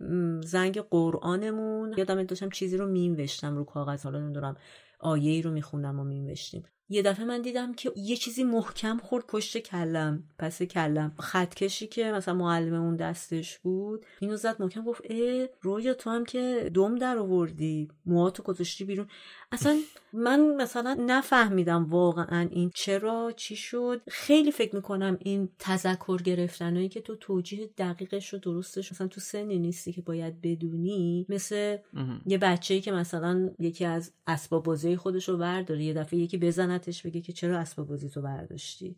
زنگ قرآنمون یادم داشتم چیزی رو مینوشتم رو کاغذ، حالا نمیدونم آیه‌ای رو میخوندم و مینوشتیم، یه دفعه من دیدم که یه چیزی محکم خورد پشت کلم، پس کلم، خط کشی که مثلا معلممون دستش بود اینو زد محکم، گفت اه رویا تو هم که دم در آوردی، موهاتو گذاشتی بیرون. اصلا من مثلا نفهمیدم واقعا این چرا چی شد. خیلی فکر میکنم این تذکر گرفتنایی که تو توجیه دقیقش و درستش مثلا تو سنی نیستی که باید بدونی، مثل یه بچه‌ای که مثلا یکی از اسباب بازی خودش رو برداره یه دفعه یکی بزنه تش بگه که چرا اسباب بازی تو برداشتی،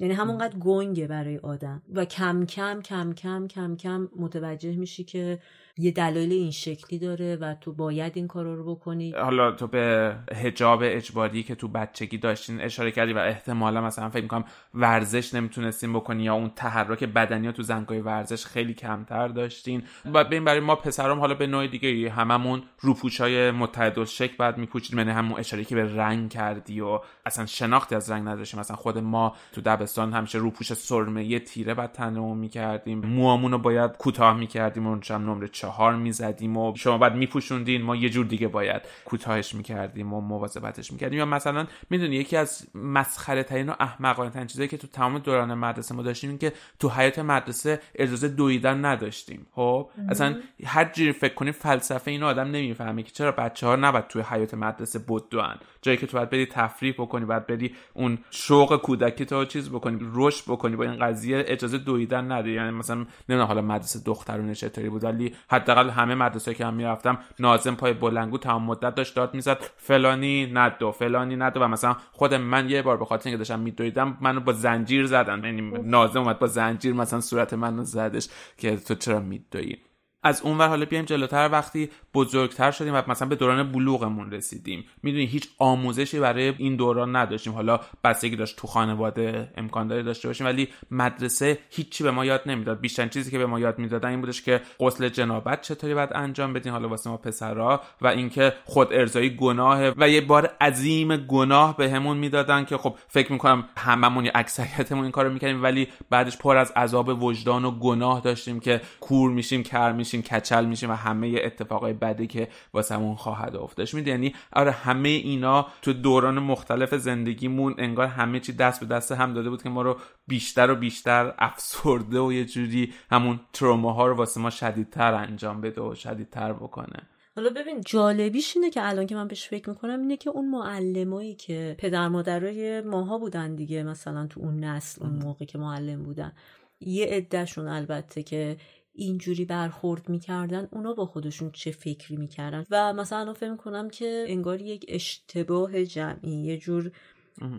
یعنی همونقدر گنگه برای آدم و کم کم کم کم کم کم متوجه میشی که یه دلایل این شکلی داره و تو باید این کارا رو بکنی. حالا تو به حجاب اجباری که تو بچگی داشتین اشاره کردی و احتمالا مثلا فکر می‌کنم ورزش نمیتونستین بکنی یا اون تحرک بدنی ها تو زنگای ورزش خیلی کمتر داشتین و ببین برای ما پسرام حالا به نوع دیگه هممون روپوشای متعدل شکل بعد میپوشیدیم، یعنی همون اشاره که به رنگ کردی و اصلا شناختی از رنگ نداشتیم، مثلا خود ما تو دبستان همیشه روپوش سرمه تیره بعد تنمون می‌کردیم، موامونو باید کوتاه می‌کردیم اون چم نمره چهار میزدیم و شما بعد میپوشوندین، ما یه جور دیگه باید کوتاهش میکردیم و مواظبتش میکردیم. یا مثلا میدونی یکی از مسخره ترین و احمقانه ترین چیزایی که تو تمام دوران مدرسه ما داشتیم این که تو حیاط مدرسه اجازه دویدن نداشتیم. خب اصلا هر جوری فکر کنی فلسفه اینو آدم نمیفهمه که چرا بچه‌ها نباید تو حیاط مدرسه بدوئن، جایی که تو باید بری تفریح بکنی، باید بری اون شوق کودکی تو چیز بکنی، رشد بکنی، با این قضیه اجازه دویدن نداری. یعنی مثلا نمیدونم حالا مدرسه دخترونه چطوری بود ولی حداقل همه مدرسه‌ای که هم میرفتم ناظم پای بلنگو تمام مدت داشت داد میزد فلانی ندو فلانی ندو و مثلا خود من یه بار به خاطر اینکه داشتم میدویدم منو با زنجیر زدن، یعنی ناظم اومد با زنجیر مثلا صورت منو زدش که تو چرا میدویی. از اونور حالا بیایم جلوتر وقتی بزرگتر شدیم و مثلا به دوران بلوغمون رسیدیم، میدونی هیچ آموزشی برای این دوران نداشتیم، حالا بستگی داشت تو خانواده امکان داره داشته باشیم، ولی مدرسه هیچی به ما یاد نمیداد. بیشتر چیزی که به ما یاد میدادن این بودش که غسل جنابت چطوری باید انجام بدین، حالا واسه ما پسرا، و اینکه خود ارضایی گناهه و یه بار عظیم گناه بهمون میدادن که خب فکر میکنم هممون اکثریتمون این کارو میکردیم، ولی بعدش پر از عذاب وجدان و گناه داشتیم که کور میشیم، کر میشیم، کچل میشیم و همه اتفاقای بدی که واسمون خواهد افتادش میده. یعنی آره همه اینا تو دوران مختلف زندگیمون انگار همه چی دست به دست هم داده بود که ما رو بیشتر و بیشتر افسرده و یه جوری همون تروماها رو واسه ما شدیدتر انجام بده و شدیدتر بکنه. حالا ببین جالبیش اینه که الان که من بهش فکر میکنم اینه که اون معلمایی که پدر مادرای ماها بودن دیگه، مثلا تو اون نسل اون موقع که معلم بودن یه عدهشون البته که اینجوری برخورد میکردن، اونا با خودشون چه فکری میکردن و مثلا الان فهم کنم که انگار یک اشتباه جمعی، یه جور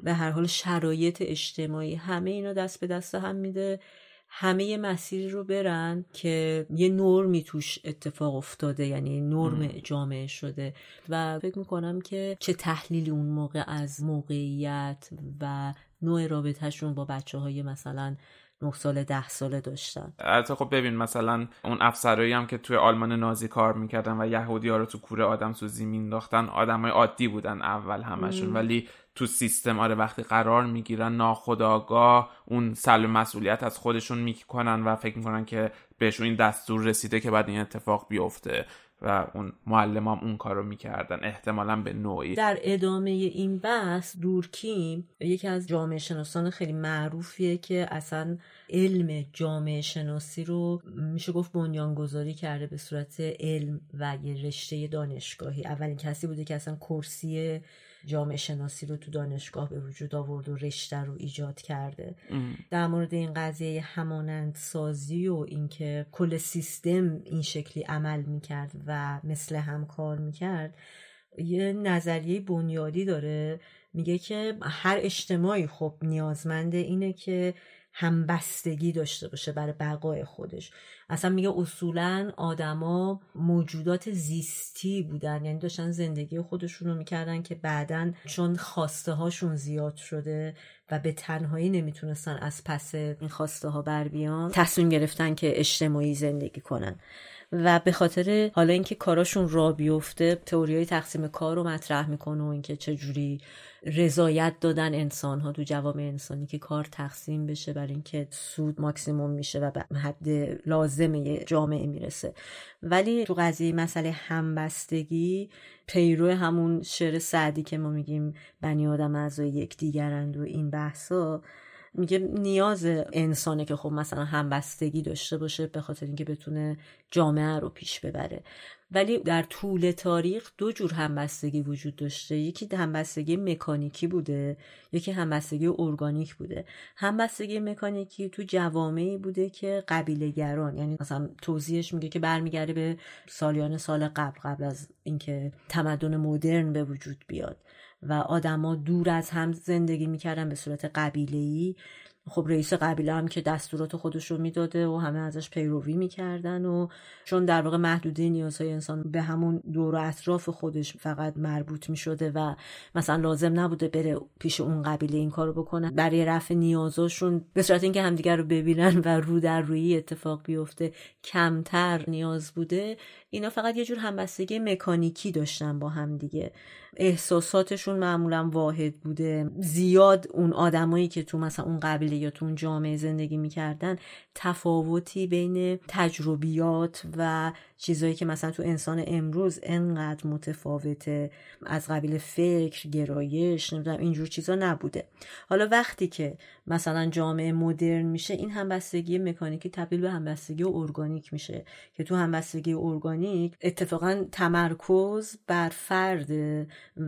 به هر حال شرایط اجتماعی همه اینا دست به دست هم میده همه یه مسیری رو برن که یه نرمی توش اتفاق افتاده، یعنی نرم جامعه شده. و فکر میکنم که چه تحلیلی اون موقع از موقعیت و نوع رابطهشون با بچه های مثلا نه ساله ده ساله داشتن. البته خب ببین مثلا اون افسرایی هم که توی آلمان نازی کار میکردن و یهودی‌ها رو تو کوره آدمسوزی مینداختن آدمای عادی بودن اول همشون ام. ولی تو سیستم آره وقتی قرار میگیرن ناخودآگاه اون سلب مسئولیت از خودشون میکنن و فکر میکنن که بهشون این دستور رسیده که بعد این اتفاق بیفته و اون معلمام اون کارو میکردن احتمالاً به نوعی. در ادامه این بحث دورکیم یکی از جامعه شناسان خیلی معروفیه که اصلا علم جامعه شناسی رو میشه گفت بنیانگذاری کرده به صورت علم و یه رشته دانشگاهی. اولین کسی بوده که اصلا کرسی جامعه شناسی رو تو دانشگاه به وجود آورد و رشته رو ایجاد کرده. ام. در مورد این قضیه همانند سازی و اینکه کل سیستم این شکلی عمل میکرد و مثل هم کار میکرد یه نظریه بنیادی داره، میگه که هر اجتماعی خب نیازمنده اینه که همبستگی داشته باشه برای بقای خودش. اصلا میگه اصولا آدما موجودات زیستی بودن، یعنی داشتن زندگی خودشون رو میکردن که بعدن چون خواسته هاشون زیاد شده و به تنهایی نمیتونستن از پس این خواسته ها بر بیان، تصمیم گرفتن که اجتماعی زندگی کنن و به خاطر حالا اینکه کاراشون را بیفته تئوریای تقسیم کار رو مطرح میکنه و اینکه چه جوری رضایت دادن انسان ها تو جوامع انسانی که کار تقسیم بشه برای اینکه سود ماکسیموم میشه و به حد لازم جامعه میرسه. ولی تو قضیه مسئله همبستگی پیرو همون شعر سعدی که ما میگیم بنی آدم اعضای یکدیگرند و این بحثا، میگه نیاز انسانه که خب مثلا همبستگی داشته باشه به خاطر اینکه بتونه جامعه رو پیش ببره. ولی در طول تاریخ دو جور همبستگی وجود داشته، یکی همبستگی مکانیکی بوده، یکی همبستگی ارگانیک بوده. همبستگی مکانیکی تو جوامعی بوده که قبیله گران، یعنی مثلا توضیحش میگه که برمیگرده به سالیان سال قبل قبل از اینکه تمدن مدرن به وجود بیاد و آدما دور از هم زندگی میکردن به صورت قبیله‌ای. خب رئیس قبیله هم که دستورات خودش رو میداده و همه ازش پیروی میکردن و چون در واقع محدوده نیازهای انسان به همون دور و اطراف خودش فقط مربوط میشده و مثلا لازم نبوده بره پیش اون قبیله این کارو بکنه، برای رفع نیازشون به صورت اینکه همدیگر رو ببینن و رو در رویی اتفاق بیفته کمتر نیاز بوده. اینا فقط یه جور همبستگی مکانیکی داشتن با هم دیگه، احساساتشون معمولا واحد بوده. زیاد اون آدمایی که تو مثلا اون قبیله یا تو اون جامعه زندگی میکردن تفاوتی بین تجربیات و چیزایی که مثلا تو انسان امروز انقدر متفاوته، از قبیل فکر، گرایش، نمیدونم اینجور چیزا نبوده. حالا وقتی که مثلا جامعه مدرن میشه این همبستگی مکانیکی تبدیل به همبستگی ارگانیک میشه که تو همبستگی ارگانیک اتفاقا تمرکز بر فرد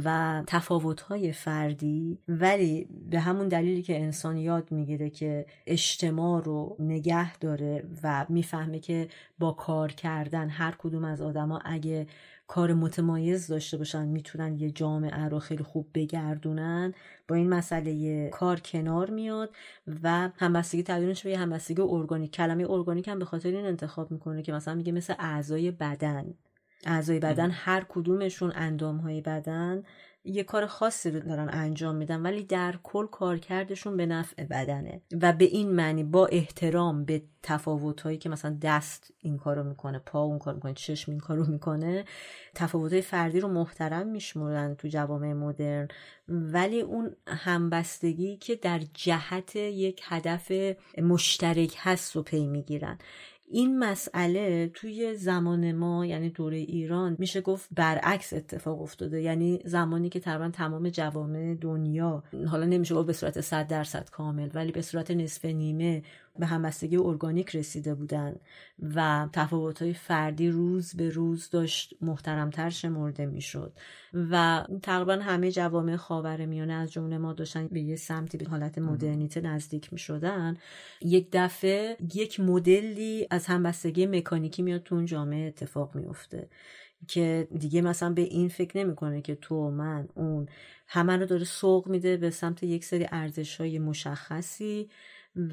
و تفاوت‌های فردی، ولی به همون دلیلی که انسان یاد میگیره که اجتماع رو نگه داره و میفهمه که با کار کردن هر کدوم از آدما اگه کار متمایز داشته باشن میتونن یه جامعه رو خیلی خوب بگردونن، با این مسئله کار کنار میاد و همبستگی تبدیلش به یه همبستگی ارگانیک. کلمه ارگانیک هم به خاطر این انتخاب میکنه که مثلا میگه مثل اعضای بدن، اعضای بدن هر کدومشون اندامهای بدن یه کار خاصی رو دارن انجام میدن ولی در کل کارکردشون به نفع بدنه و به این معنی با احترام به تفاوت‌هایی که مثلا دست این کارو میکنه، پا اون کارو میکنه، چشم این کارو میکنه، تفاوت‌های فردی رو محترم میشمرن تو جوامع مدرن. ولی اون همبستگی که در جهت یک هدف مشترک هست رو پی میگیرن. این مسئله توی زمان ما یعنی دوره ایران میشه گفت برعکس اتفاق افتاده، یعنی زمانی که تقریبا تمام جوامع دنیا، حالا نمیشه گفت به صورت صد درصد کامل ولی به صورت نصف نیمه، به همبستگی ارگانیک رسیده بودن و تفاوت‌های فردی روز به روز داشت محترم‌تر شمرده میشد و تقریبا همه جوامع خاورمیانه از جمله ما داشتن به یه سمتی به حالت مدرنیته نزدیک میشدن. یک دفعه یک مدلی از همبستگی مکانیکی میاد تو اون جامعه اتفاق میفته که دیگه مثلا به این فکر نمیکنه که تو من اون همه رو داره سوق میده به سمت یک سری ارزش‌های مشخصی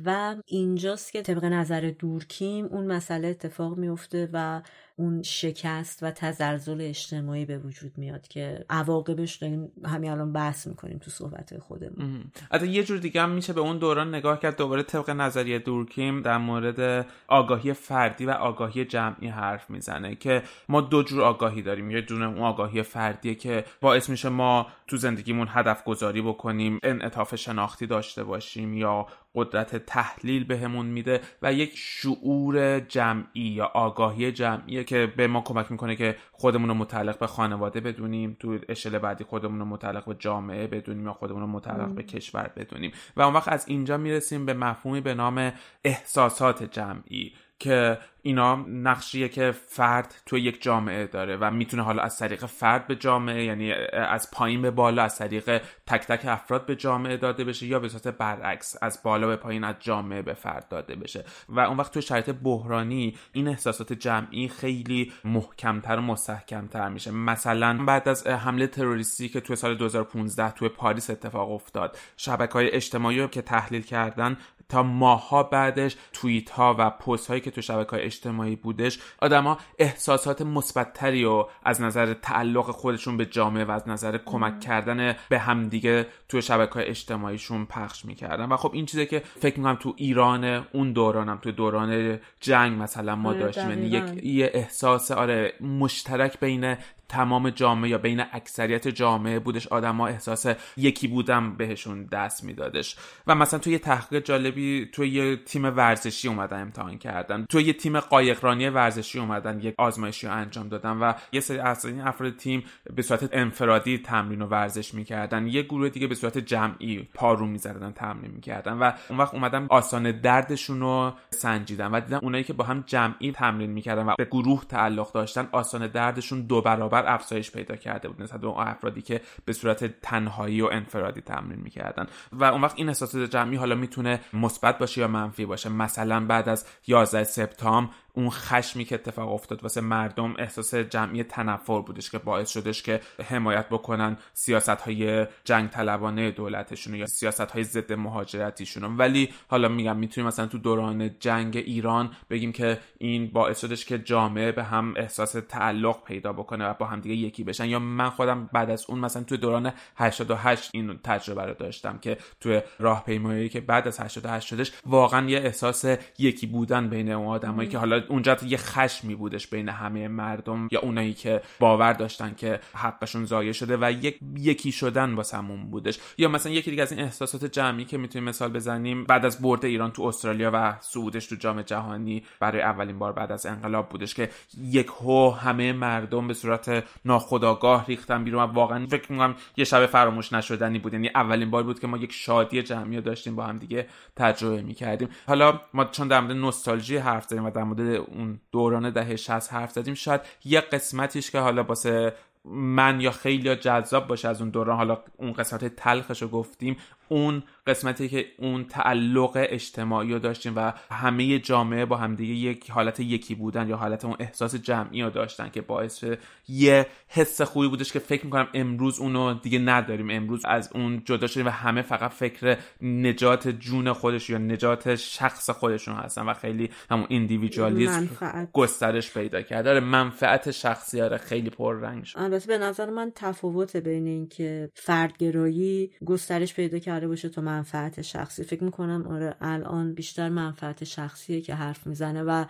و اینجاست که طبق نظر دورکیم اون مسئله اتفاق میفته و اون شکست و تزلزل اجتماعی به وجود میاد که عواقبش داریم همین الان بحث میکنیم تو صحبت‌های خودمون. البته یه جور دیگه هم میشه به اون دوران نگاه کرد، دوباره طبق نظریه دورکیم در مورد آگاهی فردی و آگاهی جمعی حرف میزنه که ما دو جور آگاهی داریم. یه دونه اون آگاهی فردیه که باعث میشه ما تو زندگیمون هدف گذاری بکنیم، انعطاف شناختی داشته باشیم یا قدرت تحلیل بهمون میده، و یک شعور جمعی یا آگاهی جمعی چیزیه که به ما کمک میکنه که خودمون رو متعلق به خانواده بدونیم، تو اشل بعدی خودمون رو متعلق به جامعه بدونیم یا خودمون رو متعلق ام. به کشور بدونیم. و اون وقت از اینجا میرسیم به مفهومی به نام احساسات جمعی که اینا نقشیه که فرد توی یک جامعه داره و میتونه حالا از طریق فرد به جامعه، یعنی از پایین به بالا، از طریق تک تک افراد به جامعه داده بشه، یا به صورت برعکس از بالا به پایین، از جامعه به فرد داده بشه. و اون وقت توی شرایط بحرانی این احساسات جمعی خیلی محکمتر و مستحکمتر میشه. مثلا بعد از حمله تروریستی که توی سال دو هزار و پانزده توی پاریس اتفاق افتاد، شبکه‌های اجتماعی که تحلیل کردن تا ماها بعدش توییت‌ها و پست‌هایی که تو شبکه‌های اجتماعی بودش، آدم‌ها احساسات مثبت‌تری و از نظر تعلق خودشون به جامعه و از نظر کمک کردن به همدیگه تو شبکه‌های اجتماعیشون پخش می‌کردن. و خب این چیزی که فکر می‌کنم تو ایران اون دورانم، تو دوران جنگ مثلا ما داشتیم، یعنی یک یه احساس آره مشترک بین تمام جامعه یا بین اکثریت جامعه بودش. آدم‌ها احساس یکی بودن بهشون دست میدادش. و مثلا توی یه تحقیق جالبی توی یه تیم ورزشی اومدن امتحان کردن، توی یه تیم قایقرانی ورزشی اومدن یک آزمایشی رو انجام دادن و یه سری از این افراد تیم به صورت انفرادی تمرین و ورزش میکردن، یه گروه دیگه به صورت جمعی پارو می‌زدن تمرین میکردن. و اون وقت اومدن آسان دردشون رو سنجیدن و دیدن اونایی که با هم جمعی تمرین میکردن و به گروه تعلق داشتن آسان دردشون دو برابر افزایش پیدا کرده بود نسبت به اون افرادی که به صورت تنهایی و انفرادی تمرین می‌کردن. و اون وقت این احساسات جمعی حالا میتونه مثبت باشه یا منفی باشه. مثلا بعد از یازده سپتامبر اون خشمی که اتفاق افتاد واسه مردم احساس جمعی تنفر بودش که باعث شدش که حمایت بکنن سیاست‌های جنگ طلبانه دولتشون یا سیاست‌های ضد مهاجرتیشون. ولی حالا میگم میتونیم مثلا تو دوران جنگ ایران بگیم که این باعث شدش که جامعه به هم احساس تعلق پیدا بکنه و با هم دیگه یکی بشن. یا من خودم بعد از اون مثلا تو دوران هشتاد و هشت این تجربه رو داشتم که تو راهپیمایی که بعد از هشتاد و هشت شدش واقعا یه احساس یکی بودن بین اون آدمایی که حالا اونجا یه خشمی بودش بین همه مردم یا اونایی که باور داشتن که حقشون ضایع شده و یک یکی شدن واسمون بودش. یا مثلا یکی دیگه از این احساسات جمعی که میتونیم مثال بزنیم بعد از برد ایران تو استرالیا و صعودش تو جام جهانی برای اولین بار بعد از انقلاب بودش که یکهو همه مردم به صورت ناخودآگاه ریختن بیرون. واقعا فکر می‌کنم یه شب فراموش نشدنی بود، یعنی اولین بار بود که ما یک شادی جمعی داشتیم با هم دیگه تجربه می‌کردیم. حالا ما چون در مورد نوستالژی حرف زدیم و در مورد اون دوران دهه شصت حرف زدیم، شاید یه قسمتیش که حالا واسه من یا خیلی جذاب باشه از اون دوران، حالا اون قسمت تلخشو گفتیم، اون قسمتی که اون تعلق اجتماعی رو داشتیم و همه جامعه با همدیگه یک حالت یکی بودن یا حالت اون احساس جمعی رو داشتن که باعث یه حس خوبی بودش که فکر میکنم امروز اونو دیگه نداریم. امروز از اون جدا شدیم و همه فقط فکر نجات جون خودش یا نجات شخص خودشون هستن و خیلی همون ایندیویدوالیسم گسترش پیدا کرده. آره منفعت شخصی آره خیلی پررنگ شد. البته به نظر من تفاوت بین اینکه فردگرایی گسترش پیدا کرده باشه تا منفعت شخصی، فکر میکنم آره الان بیشتر منفعت شخصیه که حرف میزنه و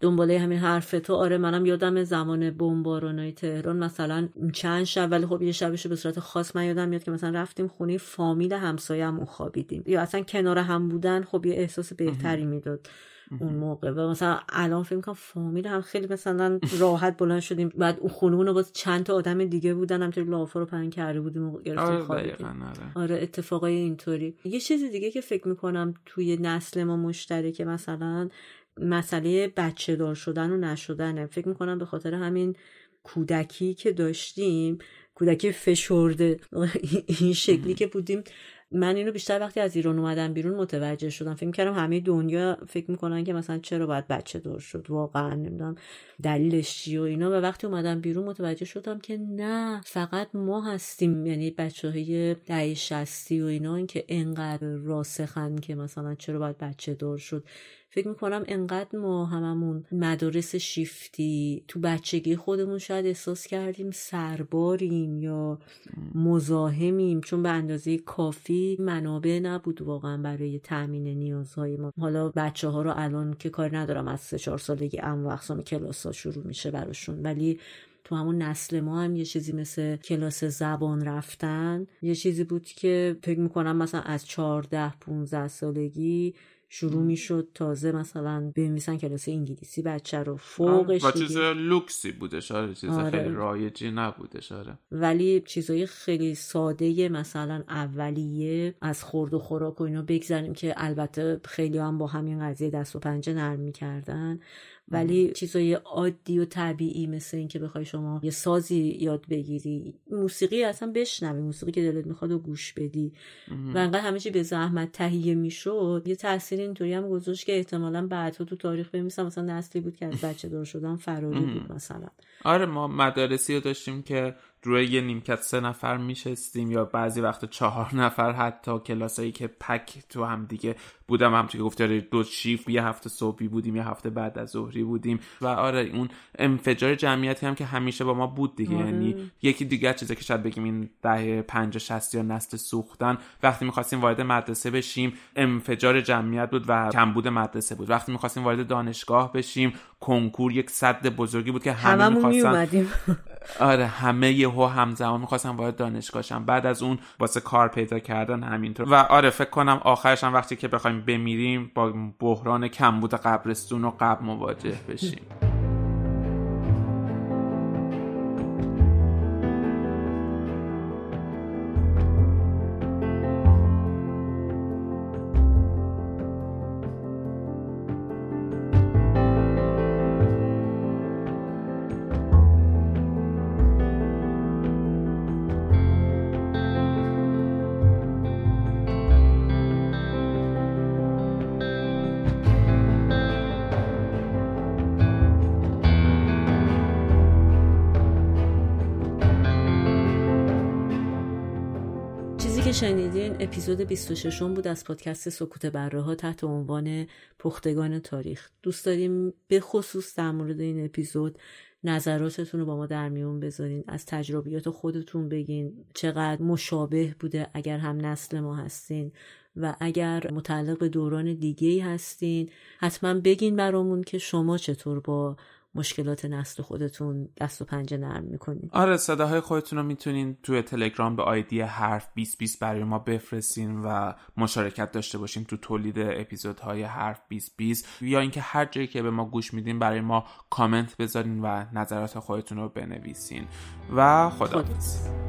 دنباله همین حرف تو. آره منم یادم زمان بمبارانای تهران مثلا چند شب، ولی خب یه شبش به صورت خاص من یادم میاد که مثلا رفتیم خونه فامیل همسایه‌مون خوابیدیم یا اصلا کنار هم بودن، خب یه احساس بهتری میداد اون موقع. و مثلا الان فکر می‌کنم فامیل هم خیلی مثلا راحت بلند شدیم، بعد اون خونمون باز چند تا آدم دیگه بودن همینطوری لافا رو پهن کرده بودیم و گرفتیم خوابیدیم. آره اتفاقای اینطوری. یه چیز دیگه که فکر می‌کنم توی نسل ما مشترکه مثلا مسئله بچه دار شدن و نشدنه. فکر میکنم به خاطر همین کودکی که داشتیم، کودکی فشرده این شکلی که بودیم، من اینو بیشتر وقتی از ایران اومدم بیرون متوجه شدم. فکر میکردم همه دنیا فکر میکنن که مثلا چرا باید بچه دار شد، واقعا نمیدونم دلیلش چیه و اینا. و وقتی اومدم بیرون متوجه شدم که نه، فقط ما هستیم، یعنی بچه‌های دهه شصت و اینا، این که انقدر راسخن که مثلا چرا باید بچه دار شد. فکر میکنم انقدر ما هممون مدارس شیفتی تو بچگی خودمون شاید احساس کردیم سرباریم یا مزاحمیم، چون به اندازه کافی منابع نبود واقعا برای تامین نیازهای ما. حالا بچه ها رو الان که کار ندارم از سه چهار سالگی انواع اقسام کلاس ها شروع میشه براشون، ولی تو همون نسل ما هم یه چیزی مثل کلاس زبان رفتن یه چیزی بود که فکر میکنم مثلا از چهارده پونزده سالگی شروع میشد تازه مثلا بنویسن کلاس انگلیسی بچه رو فوقش و چیز لوکسی بوده شاره، چیز آره. خیلی رایجی نبوده شاره، ولی چیزای خیلی ساده مثلا اولیه از خورد و خوراک و اینا بگذاریم که البته خیلی هم با همین قضیه دست و پنجه نرم میکردن، ولی چیزای عادی و طبیعی مثل این که بخوای شما یه سازی یاد بگیری، موسیقی اصلا بشنوی، موسیقی که دلت میخواد و گوش بدی ام. و انقدر همه چی به زحمت تهیه میشد یه تأثیر اینطوری هم گذاشت که احتمالاً بعدها تو تاریخ بنویسن مثلا نسلی بود که از بچه دار شدن فراری ام. بود مثلا. آره ما مدارسی رو داشتیم که روی یه نیمکت سه نفر میشستیم یا بعضی وقت چهار نفر، حتی کلاسایی که پک تو هم دیگه بودم، همونطور که گفتم دو شیفت، یه هفته صبحی بودیم یه هفته بعد از ظهری بودیم و آره اون انفجار جمعیتی هم که همیشه با ما بود دیگه، یعنی یکی دیگه چیزی که شاید بگیم این دهه پنجاه شصت یا نسل سوختن، وقتی می‌خواستیم وارد مدرسه بشیم انفجار جمعیت بود و کمبود مدرسه بود، وقتی می‌خواستیم وارد دانشگاه بشیم کنکور یک صد بزرگی بود که همه می‌خواستن آره همه یهو همزمان می‌خواستن وارد دانشگاه شن، بعد از اون واسه کار پیدا کردن همینطور و آره فکر کنم آخرش هم وقتی که بخوایم بمیریم با بحران کمبود قبرستون و قبر مواجه بشیم. شنیدین اپیزود بیست و شش بود از پادکست سکوت بره ها تحت عنوان پختگان تاریخ. دوست داریم به خصوص در مورد این اپیزود نظراتتون رو با ما در میون بذارین، از تجربیات خودتون بگین، چقدر مشابه بوده اگر هم نسل ما هستین و اگر متعلق به دوران دیگه‌ای هستین حتما بگین برامون که شما چطور با مشکلات نسل خودتون دست و پنجه نرم میکنین. آره صداهای خودتون رو میتونین توی تلگرام به آیدی حرف بیست بیست برای ما بفرستین و مشارکت داشته باشین تو تولید اپیزودهای حرف بیست بیست، یا اینکه هر جایی که به ما گوش میدین برای ما کامنت بذارین و نظرات خودتون رو بنویسین و خداحافظ.